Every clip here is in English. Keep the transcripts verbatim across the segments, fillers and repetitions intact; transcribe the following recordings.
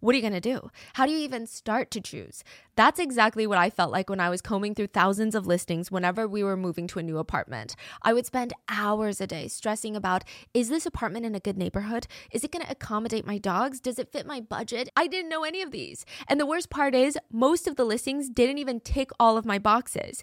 What are you going to do? How do you even start to choose? That's exactly what I felt like when I was combing through thousands of listings whenever we were moving to a new apartment. I would spend hours a day stressing about, is this apartment in a good neighborhood? Is it going to accommodate my dogs? Does it fit my budget? I didn't know any of these. And the worst part is, most of the listings didn't even tick all of my boxes.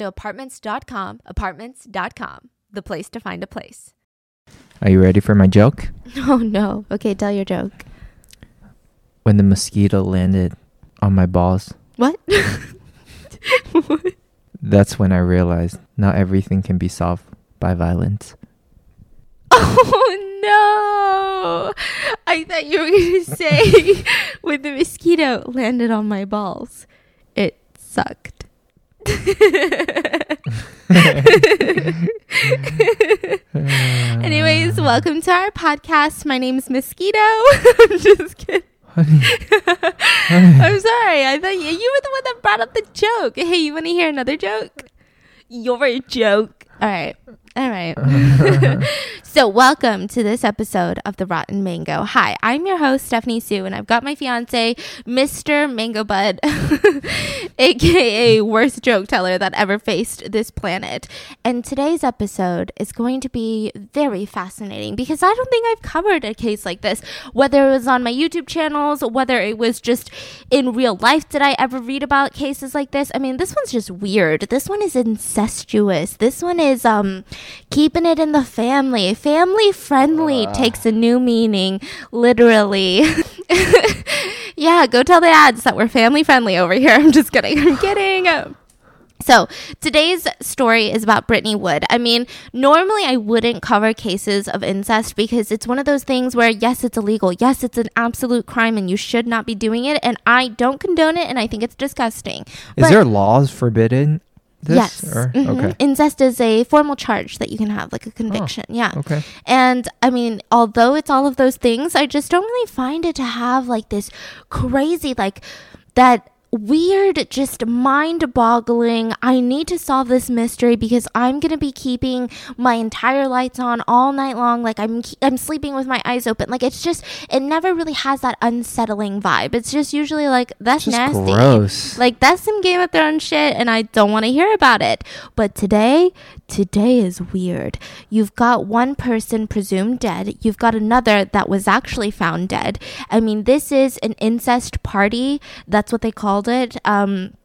to apartments dot com, apartments dot com, the place to find a place. Are you ready for my joke? Oh, no. Okay, tell your joke. When the mosquito landed on my balls. What? What? That's when I realized not everything can be solved by violence. Oh, no. I thought you were going to say when the mosquito landed on my balls, it sucked. Anyways, welcome to our podcast. My name's Mosquito. I'm just kidding. Honey. Honey. I'm sorry. I thought you, you were the one that brought up the joke. Hey, you want to hear another joke? You're a joke. All right. All right. So welcome to this episode of The Rotten Mango. Hi, I'm your host, Stephanie Sue, and I've got my fiance, Mister Mango Bud, a k a worst joke teller that ever faced this planet. And today's episode is going to be very fascinating because I don't think I've covered a case like this, whether it was on my YouTube channels, whether it was just in real life. Did I ever read about cases like this? I mean, this one's just weird. This one is incestuous. This one is um keeping it in the family. Family friendly uh. takes a new meaning, literally. Yeah, go tell the ads that we're family friendly over here. I'm just kidding. I'm kidding. So today's story is about Brittany Wood. I mean, normally I wouldn't cover cases of incest because it's one of those things where, yes, it's illegal. Yes, it's an absolute crime and you should not be doing it. And I don't condone it and I think it's disgusting. Is but- there laws forbidden? This, yes. Or, mm-hmm. Okay. Incest is a formal charge that you can have, like a conviction. Oh, yeah. Okay. And I mean, although it's all of those things, I just don't really find it to have like this crazy, like that weird, just mind-boggling, I need to solve this mystery because I'm going to be keeping my entire lights on all night long. Like I'm I'm sleeping with my eyes open. Like it's just, it never really has that unsettling vibe. It's just usually like, that's just nasty. Gross. Like that's some Game of Thrones shit and I don't want to hear about it. But today, today is weird. You've got one person presumed dead. You've got another that was actually found dead. I mean, this is an incest party. That's what they call it. Um,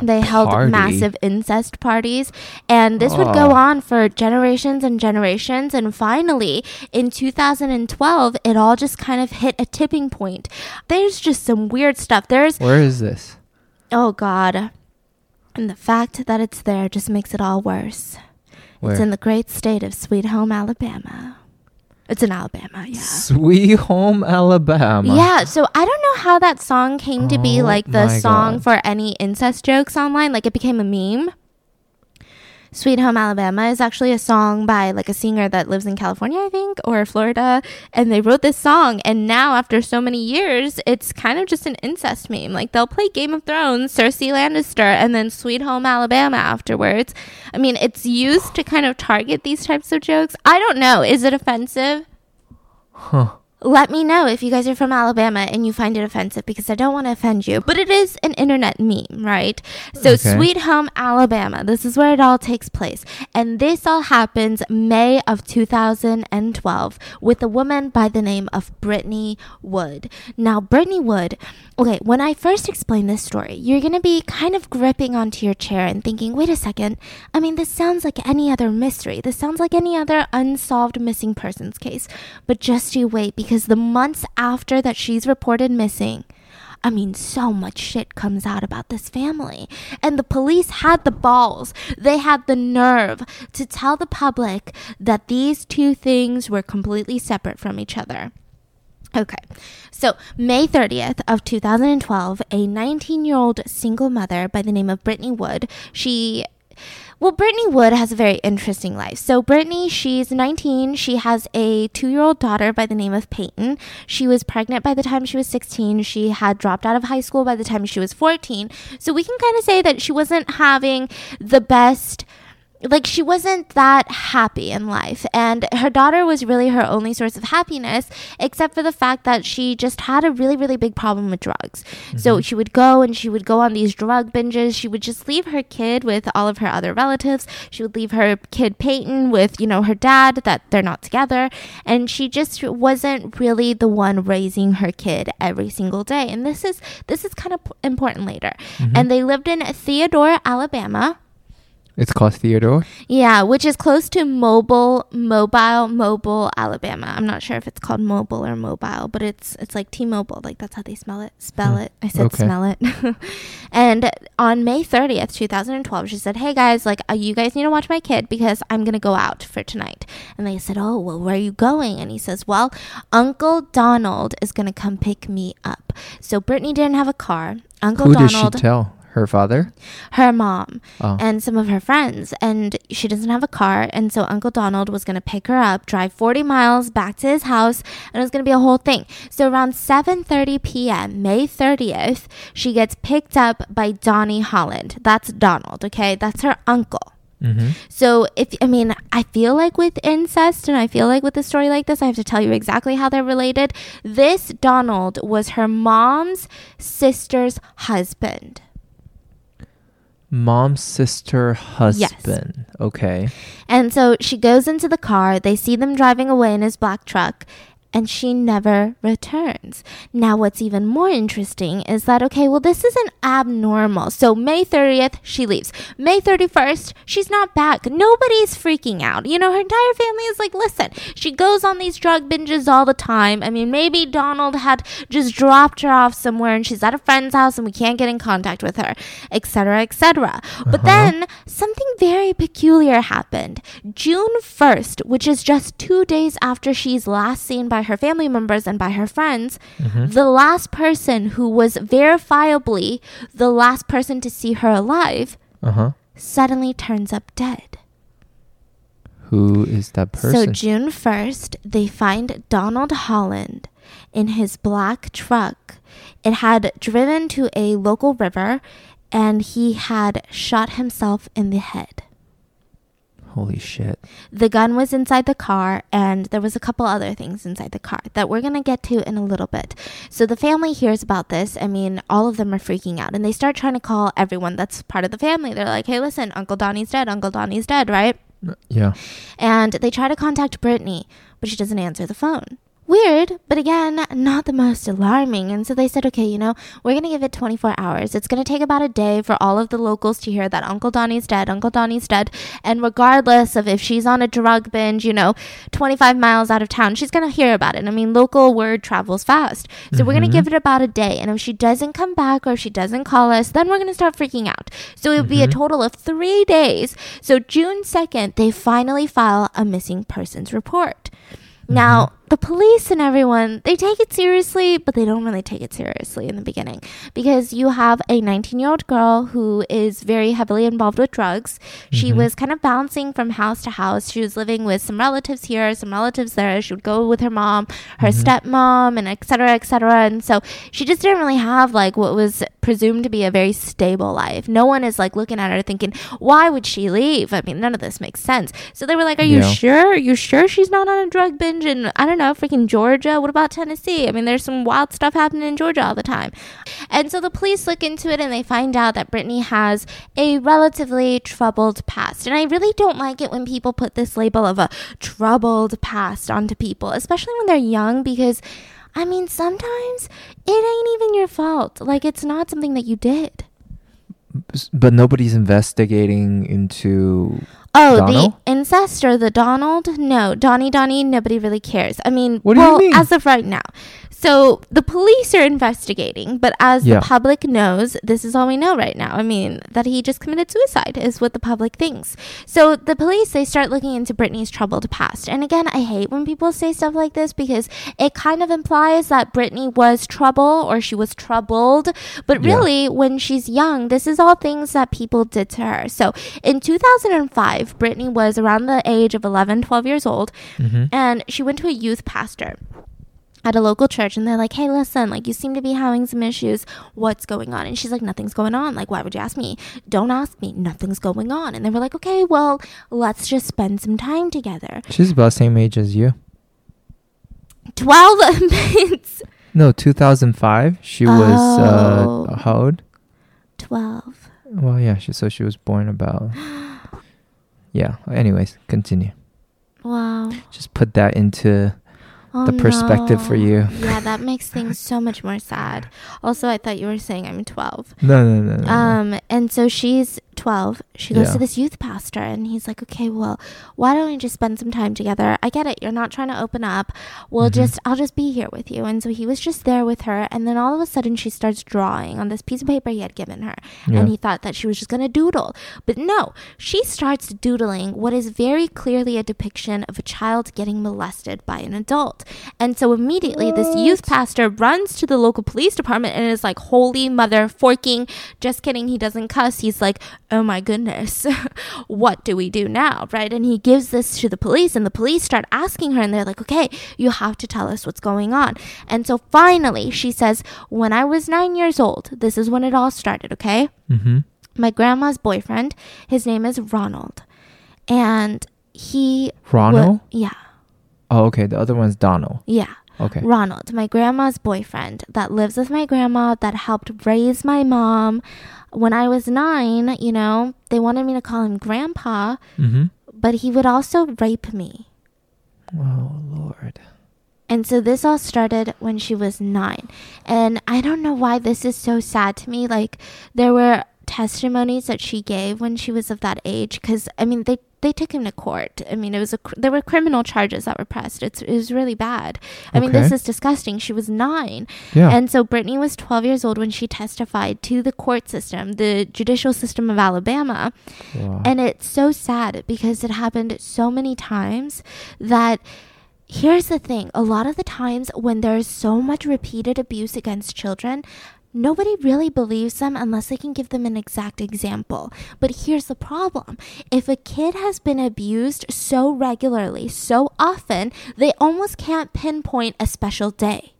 they held Party. massive incest parties, and this oh. would go on for generations and generations. And finally, in two thousand twelve, it all just kind of hit a tipping point. There's just some weird stuff. There's where is this? Oh God! And the fact that it's there just makes it all worse. Where? It's in the great state of Sweet Home Alabama. It's in Alabama, yeah. Sweet Home Alabama. Yeah, so I don't know how that song came to be oh, like the song God. for any incest jokes online. Like it became a meme. Sweet Home Alabama is actually a song by like a singer that lives in California, I think, or Florida. And they wrote this song. And now after so many years, it's kind of just an incest meme. Like they'll play Game of Thrones, Cersei Lannister, and then Sweet Home Alabama afterwards. I mean, it's used to kind of target these types of jokes. I don't know. Is it offensive? Huh. let me know if you guys are from Alabama and you find it offensive, because I don't want to offend you. But it is an internet meme, right? So okay. Sweet Home Alabama. This is where it all takes place. And this all happens May of two thousand twelve with a woman by the name of Brittany Wood. Now, Brittany Wood, okay, when I first explain this story, you're going to be kind of gripping onto your chair and thinking, wait a second, I mean, this sounds like any other mystery. This sounds like any other unsolved missing persons case. But just you wait, because the months after that she's reported missing, I mean, so much shit comes out about this family. And the police had the balls. They had the nerve to tell the public that these two things were completely separate from each other. Okay, so May thirtieth of two thousand twelve, a nineteen-year-old single mother by the name of Brittany Wood, she... Well, Brittany Wood has a very interesting life. So Brittany, she's nineteen. She has a two-year-old daughter by the name of Peyton. She was pregnant by the time she was sixteen. She had dropped out of high school by the time she was fourteen. So we can kind of say that she wasn't having the best... Like, she wasn't that happy in life, and her daughter was really her only source of happiness, except for the fact that she just had a really, really big problem with drugs. Mm-hmm. So she would go and she would go on these drug binges. She would just leave her kid with all of her other relatives. She would leave her kid Peyton with, you know, her dad, that they're not together. And she just wasn't really the one raising her kid every single day. And this is, this is kind of p- important later. Mm-hmm. And they lived in Theodore, Alabama. It's called Theodore? Yeah, which is close to Mobile, Mobile, Mobile, Alabama. I'm not sure if it's called Mobile or Mobile, but it's it's like T-Mobile. Like, that's how they smell it. Spell it. I said okay. Smell it. And on May thirtieth, two thousand twelve, she said, hey, guys, like, uh, you guys need to watch my kid because I'm going to go out for tonight. And they said, oh, well, where are you going? And he says, well, Uncle Donald is going to come pick me up. So Brittany didn't have a car. Uncle Who Donald... Who does she tell? Her father? Her mom. Oh. And some of her friends. And she doesn't have a car. And so Uncle Donald was going to pick her up, drive forty miles back to his house. And it was going to be a whole thing. So around seven thirty p.m., May thirtieth, she gets picked up by Donnie Holland. That's Donald, okay? That's her uncle. Mm-hmm. So, if I mean, I feel like with incest and I feel like with a story like this, I have to tell you exactly how they're related. This Donald was her mom's sister's husband. Mom's sister husband. Yes. Okay. And so she goes into the car. They see them driving away in his black truck, and she never returns. Now, what's even more interesting is that, okay, well, this isn't abnormal. So May thirtieth, she leaves. May thirty-first, she's not back. Nobody's freaking out. You know, her entire family is like, listen, she goes on these drug binges all the time. I mean, maybe Donald had just dropped her off somewhere and she's at a friend's house and we can't get in contact with her, et cetera, et cetera. Uh-huh. But then something very peculiar happened. June first, which is just two days after she's last seen by By her family members and by her friends, mm-hmm. the last person who was verifiably the last person to see her alive uh-huh. suddenly turns up dead. Who is that person? So June first, they find Donald Holland in his black truck. It had driven to a local river and he had shot himself in the head. Holy shit. The gun was inside the car, and there was a couple other things inside the car that we're going to get to in a little bit. So the family hears about this. I mean, all of them are freaking out, and they start trying to call everyone that's part of the family. They're like, hey, listen, Uncle Donnie's dead. Uncle Donnie's dead, right? Yeah. And they try to contact Brittany, but she doesn't answer the phone. Weird, but again, not the most alarming. And so they said, okay, you know, we're going to give it twenty-four hours. It's going to take about a day for all of the locals to hear that Uncle Donnie's dead, Uncle Donnie's dead. And regardless of if she's on a drug binge, you know, twenty-five miles out of town, she's going to hear about it. I mean, local word travels fast. So mm-hmm. we're going to give it about a day. And if she doesn't come back or if she doesn't call us, then we're going to start freaking out. So it would mm-hmm. be a total of three days. So June second, they finally file a missing persons report. Now, the police and everyone, they take it seriously, but they don't really take it seriously in the beginning because you have a nineteen-year-old girl who is very heavily involved with drugs. Mm-hmm. She was kind of bouncing from house to house. She was living with some relatives here, some relatives there. She would go with her mom, her mm-hmm. stepmom, and et cetera, et cetera. And so she just didn't really have like what was presumed to be a very stable life. No one is like looking at her thinking, why would she leave? I mean, none of this makes sense. So they were like, are yeah. you sure? Are you sure she's not on a drug binge? And I don't don't know, freaking Georgia. What about Tennessee? I mean, there's some wild stuff happening in Georgia all the time. And so the police look into it and they find out that Brittany has a relatively troubled past. And I really don't like it when people put this label of a troubled past onto people, especially when they're young, because I mean, sometimes it ain't even your fault. Like, it's not something that you did. But nobody's investigating into Oh, Donald? The incest or the Donald? No, Donnie, Donnie, nobody really cares. I mean, what do well, you mean? As of right now. So the police are investigating, but as yeah. the public knows, this is all we know right now. I mean, that he just committed suicide is what the public thinks. So the police, they start looking into Brittany's troubled past. And again, I hate when people say stuff like this because it kind of implies that Brittany was trouble or she was troubled. But really, yeah. when she's young, this is all things that people did to her. So in two thousand five, Brittany was around the age of eleven, twelve years old, mm-hmm. and she went to a youth pastor at a local church, and they're like, hey, listen, like, you seem to be having some issues. What's going on? And she's like, nothing's going on. Like, why would you ask me? Don't ask me. Nothing's going on. And they were like, okay, well, let's just spend some time together. She's about the same age as you. twelve minutes. No, two thousand five. She oh. was, uh, how old? twelve. Well, yeah, she, so she was born about... Yeah. Anyways, continue. Wow. Just put that into oh the perspective no. for you. Yeah, that makes things so much more sad. Also, I thought you were saying I'm twelve. No, no, no, no. Um, no. And so she's twelve. She goes yeah. to this youth pastor, and he's like, okay, well, why don't we just spend some time together? I get it. You're not trying to open up. We'll mm-hmm. just, I'll just be here with you. And so he was just there with her. And then all of a sudden, she starts drawing on this piece of paper he had given her. Yeah. And he thought that she was just going to doodle. But no, she starts doodling what is very clearly a depiction of a child getting molested by an adult. And so immediately, what? This youth pastor runs to the local police department and is like, holy mother forking. Just kidding. He doesn't cuss. He's like, oh my goodness, what do we do now, right? And he gives this to the police, and the police start asking her, and they're like, okay, you have to tell us what's going on. And so finally, she says, when I was nine years old, this is when it all started, okay? Mm-hmm. My grandma's boyfriend, his name is Ronald, and he... Ronald? Would, yeah. Oh, okay, the other one's Donald. Yeah. Okay. Ronald, my grandma's boyfriend that lives with my grandma, that helped raise my mom. When I was nine, you know, they wanted me to call him Grandpa, mm-hmm. but he would also rape me. Oh, Lord. And so this all started when she was nine. And I don't know why this is so sad to me. Like, there were testimonies that she gave when she was of that age, because, I mean, they... They took him to court. I mean, it was a cr- there were criminal charges that were pressed. It's, it was really bad. I okay. mean, this is disgusting. She was nine. Yeah. And so Brittany was twelve years old when she testified to the court system, the judicial system of Alabama. Wow. And it's so sad because it happened so many times that... Here's the thing. A lot of the times when there's so much repeated abuse against children... Nobody really believes them unless they can give them an exact example. But here's the problem. If a kid has been abused so regularly, so often, they almost can't pinpoint a special day.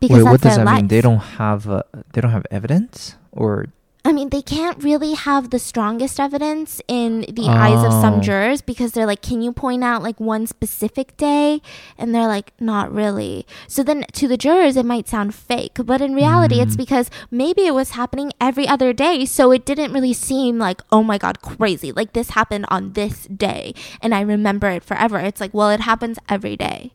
Because Wait, that's what does their that life. mean? They don't have uh, they don't have evidence? Or I mean, they can't really have the strongest evidence in the oh. eyes of some jurors because they're like, can you point out like one specific day? And they're like, not really. So then to the jurors, it might sound fake, but in reality, mm. it's because maybe it was happening every other day. So it didn't really seem like, oh my God, crazy. Like this happened on this day and I remember it forever. It's like, well, it happens every day.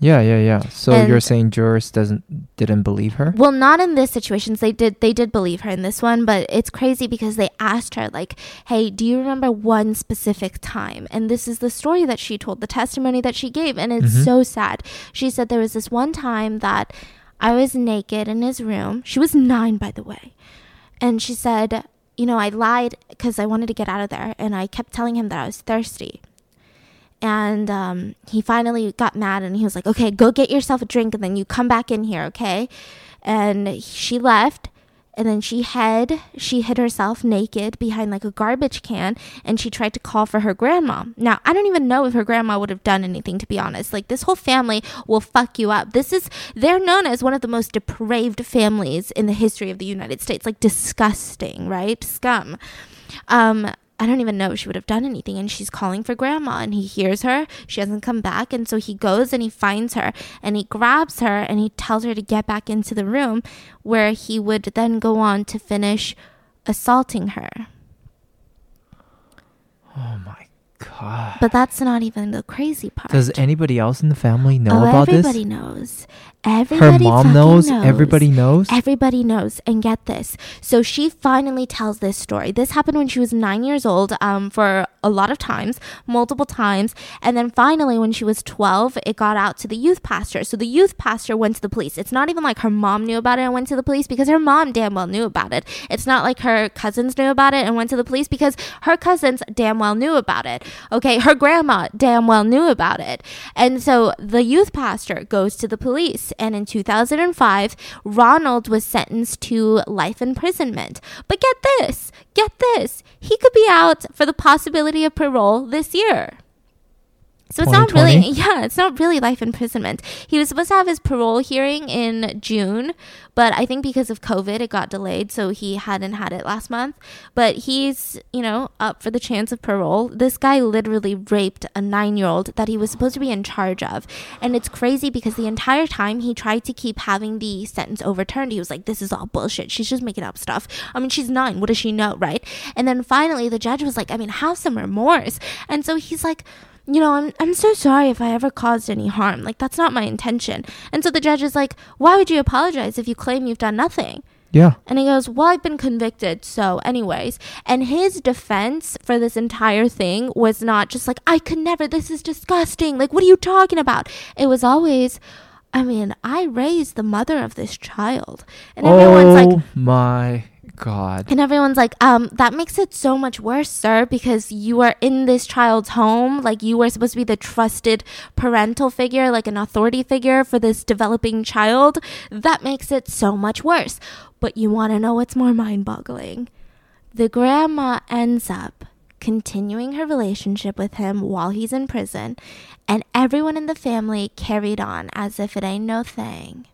Yeah, yeah, yeah. So and you're saying jurors doesn't didn't believe her? Well, not in this situation. They did they did believe her in this one, but it's crazy because they asked her like, "Hey, do you remember one specific time?" And this is the story that she told, the testimony that she gave, and it's mm-hmm. so sad. She said there was this one time that I was naked in his room. She was nine, by the way. And she said, "You know, I lied because I wanted to get out of there, and I kept telling him that I was thirsty." And um, he finally got mad and he was like, okay, go get yourself a drink and then you come back in here, okay? And she left and then she hid, she hid herself naked behind like a garbage can and she tried to call for her grandma. Now, I don't even know if her grandma would have done anything, to be honest. Like this whole family will fuck you up. This is, they're known as one of the most depraved families in the history of the United States. Like disgusting, right? Scum. Um, I don't even know if she would have done anything. And she's calling for grandma, and he hears her. She hasn't come back. And so he goes and he finds her, and he grabs her, and he tells her to get back into the room, where he would then go on to finish assaulting her. Oh, my God. But that's not even the crazy part. Does anybody else in the family know oh, about everybody this? Everybody knows. Everybody Her mom knows, knows. Everybody knows? Everybody knows. And get this. So she finally tells this story. This happened when she was nine years old um, for a lot of times, multiple times. And then finally, when she was twelve, it got out to the youth pastor. So the youth pastor went to the police. It's not even like her mom knew about it and went to the police, because her mom damn well knew about it. It's not like her cousins knew about it and went to the police, because her cousins damn well knew about it. Okay, her grandma damn well knew about it. And so the youth pastor goes to the police. And in two thousand five, Ronald was sentenced to life imprisonment. But get this, get this. He could be out for the possibility of parole this year. So it's not really, yeah, it's not really life imprisonment. He was supposed to have his parole hearing in June, but I think because of COVID, it got delayed. So he hadn't had it last month, but he's, you know, up for the chance of parole. This guy literally raped a nine-year-old that he was supposed to be in charge of. And it's crazy because the entire time he tried to keep having the sentence overturned. He was like, this is all bullshit. She's just making up stuff. I mean, she's nine. What does she know, right? And then finally the judge was like, I mean, have some remorse. And so he's like, you know, I'm I'm so sorry if I ever caused any harm. Like, that's not my intention. And so the judge is like, why would you apologize if you claim you've done nothing? Yeah. And he goes, well, I've been convicted. So anyways, and his defense for this entire thing was not just like, I could never, this is disgusting. Like, what are you talking about? It was always, I mean, I raised the mother of this child. And everyone's like, oh my God. And everyone's like, um, that makes it so much worse, sir, because you are in this child's home. Like, you were supposed to be the trusted parental figure, like an authority figure for this developing child. That makes it so much worse. But you want to know what's more mind-boggling? The grandma ends up continuing her relationship with him while he's in prison, and everyone in the family carried on as if it ain't no thing.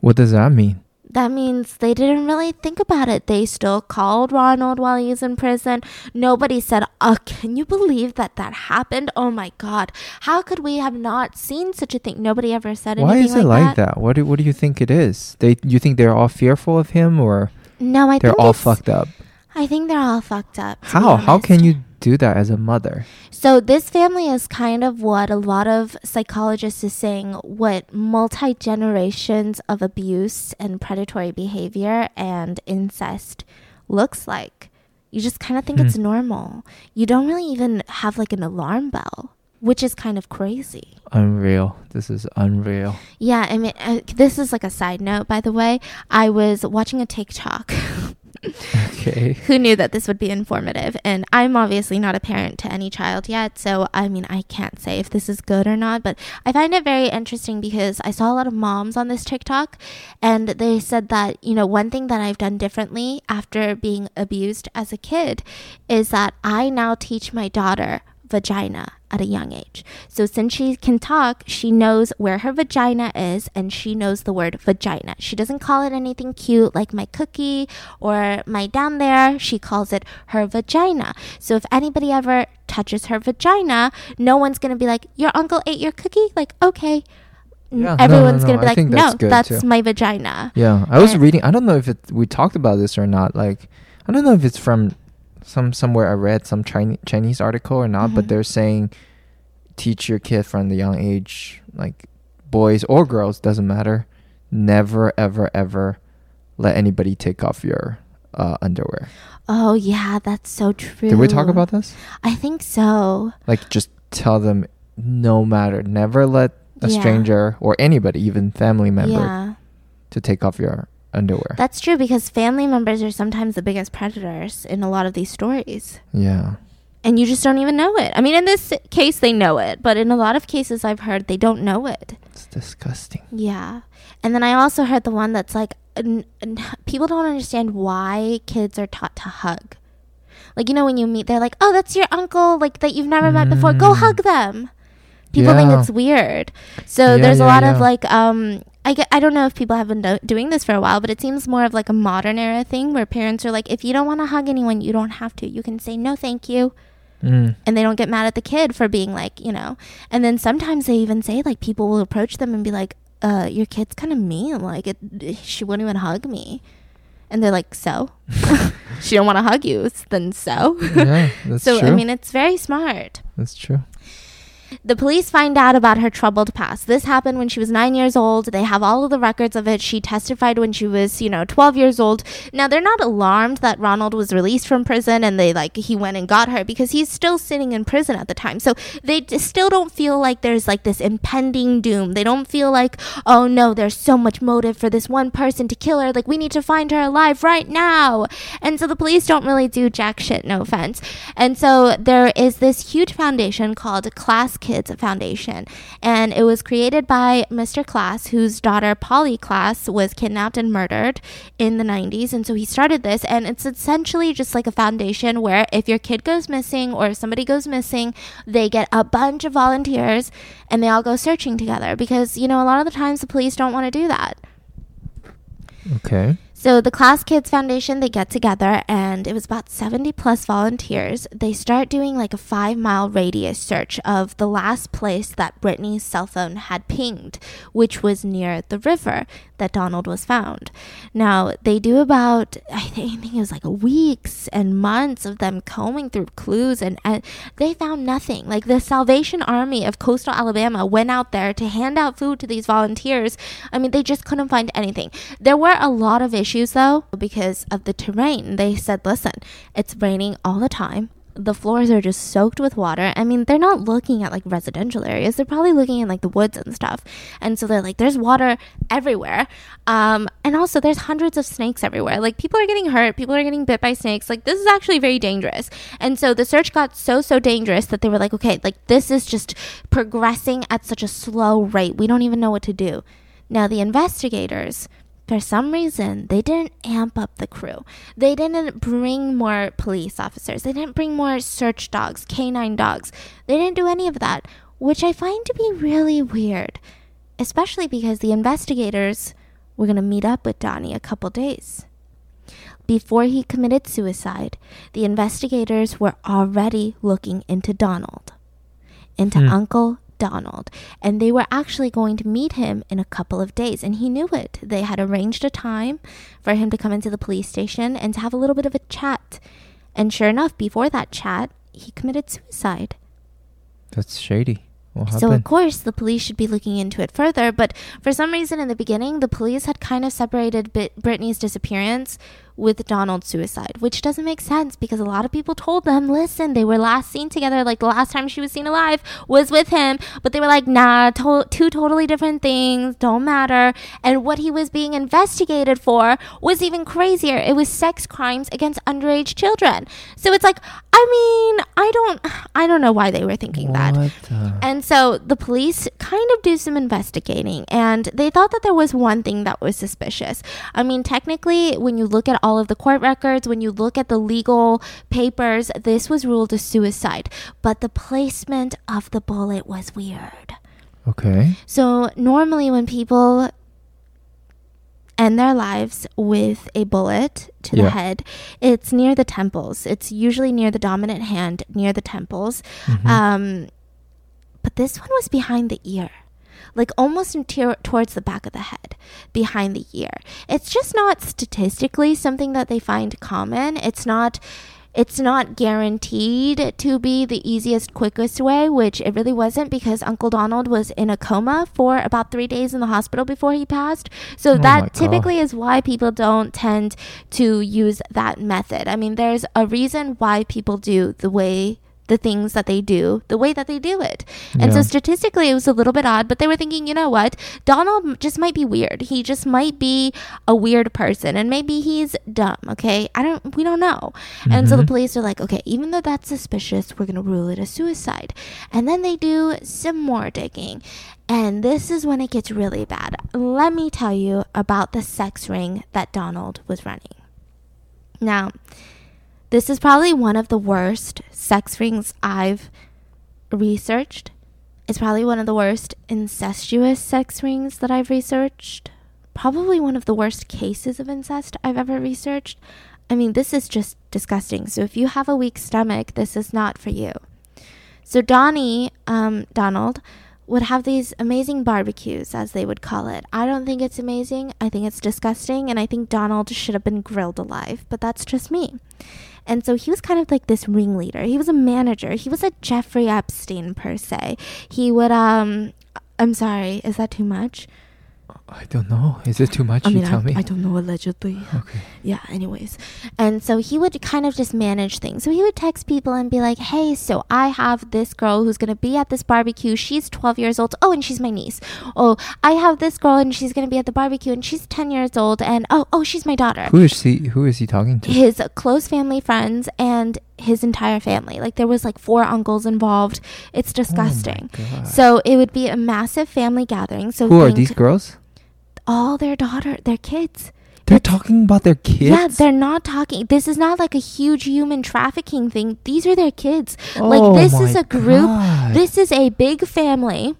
What does that mean? That means they didn't really think about it. They still called Ronald while he was in prison. Nobody said, oh, can you believe that that happened? Oh, my God. How could we have not seen such a thing? Nobody ever said anything like that. Why is it like that? What do, what do you think it is? They, you think they're all fearful of him, or no, I they're all fucked up? I think they're all fucked up. How? How can you do that as a mother? So this family is kind of what a lot of psychologists is saying, what multi-generations of abuse and predatory behavior and incest looks like. You just kind of think mm. it's normal. You don't really even have like an alarm bell, which is kind of crazy. Unreal. This is unreal. Yeah, I mean, uh, this is like a side note, by the way. I was watching a TikTok. Okay. Who knew that this would be informative? And I'm obviously not a parent to any child yet, so I mean, I can't say if this is good or not, but I find it very interesting because I saw a lot of moms on this TikTok, and they said that, you know, one thing that I've done differently after being abused as a kid is that I now teach my daughter vagina at a young age. So since she can talk, she knows where her vagina is, and she knows the word vagina. She doesn't call it anything cute like my cookie or my down there. She calls it her vagina. So if anybody ever touches her vagina, no one's going to be like, your uncle ate your cookie? Like, okay. Yeah, everyone's no, no, no. gonna be I like, that's no, that's too. my vagina. Yeah, I was and reading. I don't know if it, we talked about this or not. Like, I don't know if it's from Some somewhere I read some Chinese Chinese article or not, mm-hmm. but they're saying teach your kid from the young age, like boys or girls, doesn't matter. Never, ever, ever let anybody take off your uh, underwear. Oh yeah, that's so true. Did we talk about this? I think so. Like, just tell them, no matter, never let a yeah. stranger or anybody, even family member, yeah. to take off your underwear. That's true, because family members are sometimes the biggest predators in a lot of these stories. Yeah. And you just don't even know it. I mean, in this case, they know it. But in a lot of cases I've heard, they don't know it. It's disgusting. Yeah. And then I also heard the one that's like, n- n- people don't understand why kids are taught to hug. Like, you know, when you meet, they're like, oh, that's your uncle, like, that you've never mm. met before. Go hug them. People yeah. think it's weird. So yeah, there's yeah, a lot yeah. of like, um... I get, I don't know if people have been do- doing this for a while, but it seems more of like a modern era thing where parents are like, if you don't want to hug anyone, you don't have to. You can say no, thank you. Mm. And they don't get mad at the kid for being like, you know. And then sometimes they even say like people will approach them and be like, uh, your kid's kind of mean. Like it, she wouldn't even hug me. And they're like, so? She don't want to hug you. Then so? Yeah, that's so, true. So, I mean, it's very smart. That's true. The police find out about her troubled past. This happened when she was nine years old. They have all of the records of it. She testified when she was, you know, twelve years old. Now, they're not alarmed that Ronald was released from prison and they, like, he went and got her because he's still sitting in prison at the time. So they d- still don't feel like there's, like, this impending doom. They don't feel like, oh, no, there's so much motive for this one person to kill her. Like, we need to find her alive right now. And so the police don't really do jack shit, no offense. And so there is this huge foundation called Klaas Kids Foundation, and it was created by Mister Klaas, whose daughter Polly Klaas was kidnapped and murdered in the nineties, and so he started this, and it's essentially just like a foundation where if your kid goes missing or if somebody goes missing, they get a bunch of volunteers and they all go searching together because, you know, a lot of the times the police don't want to do that. Okay. So the Klaas Kids Foundation, they get together, and it was about seventy plus volunteers. They start doing like a five mile radius search of the last place that Brittany's cell phone had pinged, which was near the river that Donald was found. Now, they do about, I think, I think it was like weeks and months of them combing through clues, and, and they found nothing. Like the Salvation Army of Coastal Alabama went out there to hand out food to these volunteers. I mean, they just couldn't find anything. There were a lot of issues. Issues, though, because of the terrain. They said, listen, it's raining all the time. The floors are just soaked with water. I mean, they're not looking at like residential areas. They're probably looking in like the woods and stuff. And so they're like, there's water everywhere. Um, and also there's hundreds of snakes everywhere. Like people are getting hurt. People are getting bit by snakes. Like this is actually very dangerous. And so the search got so, so dangerous that they were like, okay, like this is just progressing at such a slow rate. We don't even know what to do. Now the investigators, for some reason, they didn't amp up the crew. They didn't bring more police officers. They didn't bring more search dogs, canine dogs. They didn't do any of that, which I find to be really weird, especially because the investigators were going to meet up with Donnie a couple days. Before he committed suicide, the investigators were already looking into Donald, into mm. Uncle Donald, and they were actually going to meet him in a couple of days, and he knew it. They had arranged a time for him to come into the police station and to have a little bit of a chat, and sure enough, before that chat, he committed suicide. That's shady. What happened? So of course the police should be looking into it further, but for some reason in the beginning the police had kind of separated Brittany's disappearance with Donald's suicide, which doesn't make sense because a lot of people told them, listen, they were last seen together, like the last time she was seen alive was with him, but they were like, nah, to- two totally different things, don't matter. And what he was being investigated for was even crazier. It was sex crimes against underage children. So it's like, I mean, I don't I don't know why they were thinking what that the? And so the police kind of do some investigating, and they thought that there was one thing that was suspicious. I mean, technically, when you look at all of the court records, when you look at the legal papers, this was ruled a suicide, but the placement of the bullet was weird. Okay. So normally when people end their lives with a bullet to yeah. the head, it's near the temples. It's usually near the dominant hand, near the temples. Mm-hmm. Um, but this one was behind the ear. Like almost in t- towards the back of the head, behind the ear. It's just not statistically something that they find common. It's not, it's not guaranteed to be the easiest, quickest way, which it really wasn't because Uncle Donald was in a coma for about three days in the hospital before he passed. So oh that typically is why people don't tend to use that method. I mean, there's a reason why people do the way the things that they do, the way that they do it. And yeah. so statistically, it was a little bit odd, but they were thinking, you know what? Donald just might be weird. He just might be a weird person, and maybe he's dumb, okay? I don't, we don't know. Mm-hmm. And so the police are like, okay, even though that's suspicious, we're going to rule it a suicide. And then they do some more digging. And this is when it gets really bad. Let me tell you about the sex ring that Donald was running. Now, this is probably one of the worst sex rings I've researched It's probably one of the worst incestuous sex rings that I've researched. Probably one of the worst cases of incest I've ever researched. I mean, this is just disgusting. So if you have a weak stomach, this is not for you. So Donnie, um, Donald, would have these amazing barbecues, as they would call it. I don't think it's amazing. I think it's disgusting. And I think Donald should have been grilled alive. But that's just me. And so he was kind of like this ringleader. He was a manager. He was a Jeffrey Epstein, per se. He would, um, I'm sorry, is that too much? I don't know. Is it too much? I mean, you tell I, me. I don't know, allegedly. Okay. Yeah, anyways. And so he would kind of just manage things. So he would text people and be like, hey, so I have this girl who's going to be at this barbecue. She's twelve years old. Oh, and she's my niece. Oh, I have this girl and she's going to be at the barbecue and she's ten years old. And oh, oh, she's my daughter. Who is he, who is he talking to? His close family friends and his entire family. Like, there was like four uncles involved. It's disgusting. Oh, so it would be a massive family gathering. So who are these girls? All their daughter, their kids. They're it's, talking about their kids? Yeah, they're not talking. This is not like a huge human trafficking thing. These are their kids. Oh, like, this is a group. God. This is a big family.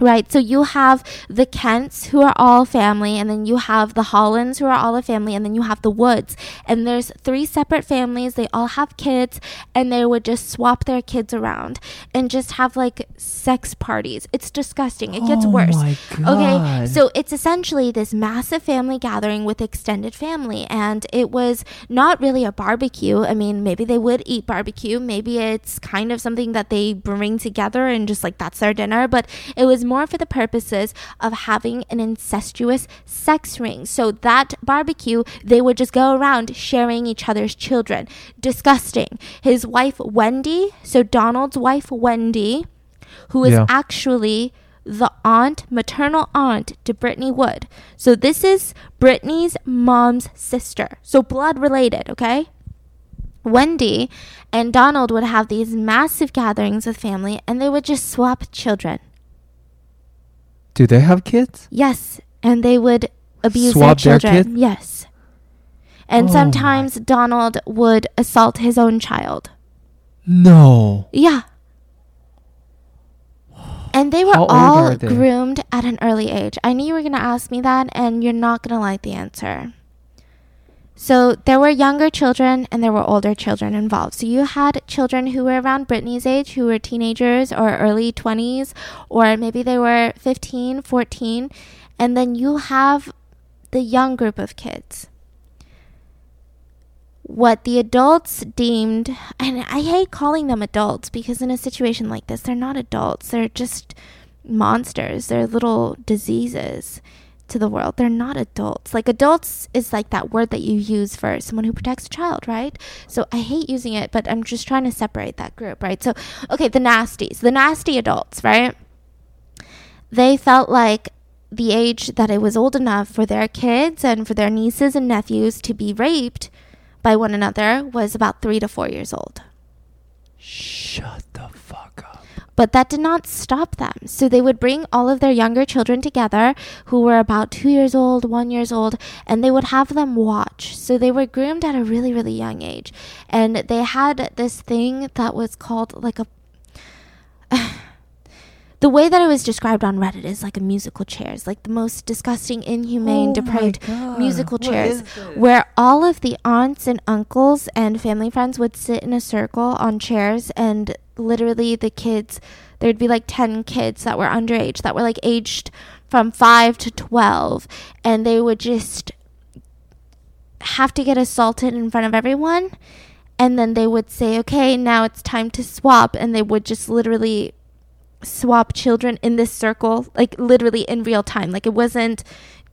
Right, so you have the Kents, who are all family, and then you have the Hollands, who are all a family, and then you have the Woods. And there's three separate families. They all have kids, and they would just swap their kids around and just have, like, sex parties. It's disgusting. It gets oh worse. My God. Okay, so it's essentially this massive family gathering with extended family, and it was not really a barbecue. I mean, maybe they would eat barbecue. Maybe it's kind of something that they bring together and just, like, that's their dinner, but it was more for the purposes of having an incestuous sex ring. So that barbecue, they would just go around sharing each other's children. Disgusting. His wife, Wendy, so Donald's wife, Wendy, who is yeah. actually the aunt, maternal aunt to Brittany Wood. So this is Brittany's mom's sister. So blood related, okay? Wendy and Donald would have these massive gatherings with family, and they would just swap children. Do they have kids? Yes, and they would abuse Swap their children. Their kid? Yes, and oh sometimes my. Donald would assault his own child. No. Yeah. And they were How all they? groomed at an early age. I knew you were going to ask me that, and you're not going to like the answer. So there were younger children and there were older children involved. So you had children who were around Brittany's age, who were teenagers or early twenties, or maybe they were fifteen, fourteen. And then you have the young group of kids. What the adults deemed, and I hate calling them adults because in a situation like this, they're not adults. They're just monsters. They're little diseases to the world. They're not adults. Like, adults is like that word that you use for someone who protects a child, right? So I hate using it, but I'm just trying to separate that group, right? So, okay, the nasties, the nasty adults, right? They felt like the age that it was old enough for their kids and for their nieces and nephews to be raped by one another was about three to four years old. Shut the fuck up. But that did not stop them. So they would bring all of their younger children together who were about two years old, one years old, and they would have them watch. So they were groomed at a really, really young age. And they had this thing that was called like a... The way that it was described on Reddit is like a musical chairs, like the most disgusting, inhumane, oh depraved musical chairs, where all of the aunts and uncles and family friends would sit in a circle on chairs, and literally the kids, there'd be like ten kids that were underage, that were like aged from five to twelve, and they would just have to get assaulted in front of everyone, and then they would say, okay, now it's time to swap, and they would just literally... swap children in this circle, like literally in real time. Like, it wasn't,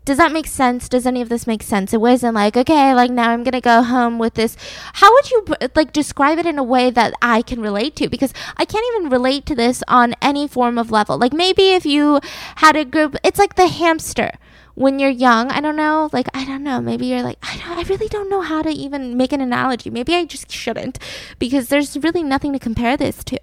does that make sense? Does any of this make sense? It wasn't like, okay, like now I'm gonna go home with this. How would you like describe it in a way that I can relate to? Because I can't even relate to this on any form of level. Like, maybe if you had a group, it's like the hamster when you're young. I don't know, like I don't know, maybe you're like, I, don't, I really don't know how to even make an analogy. Maybe I just shouldn't, because there's really nothing to compare this to.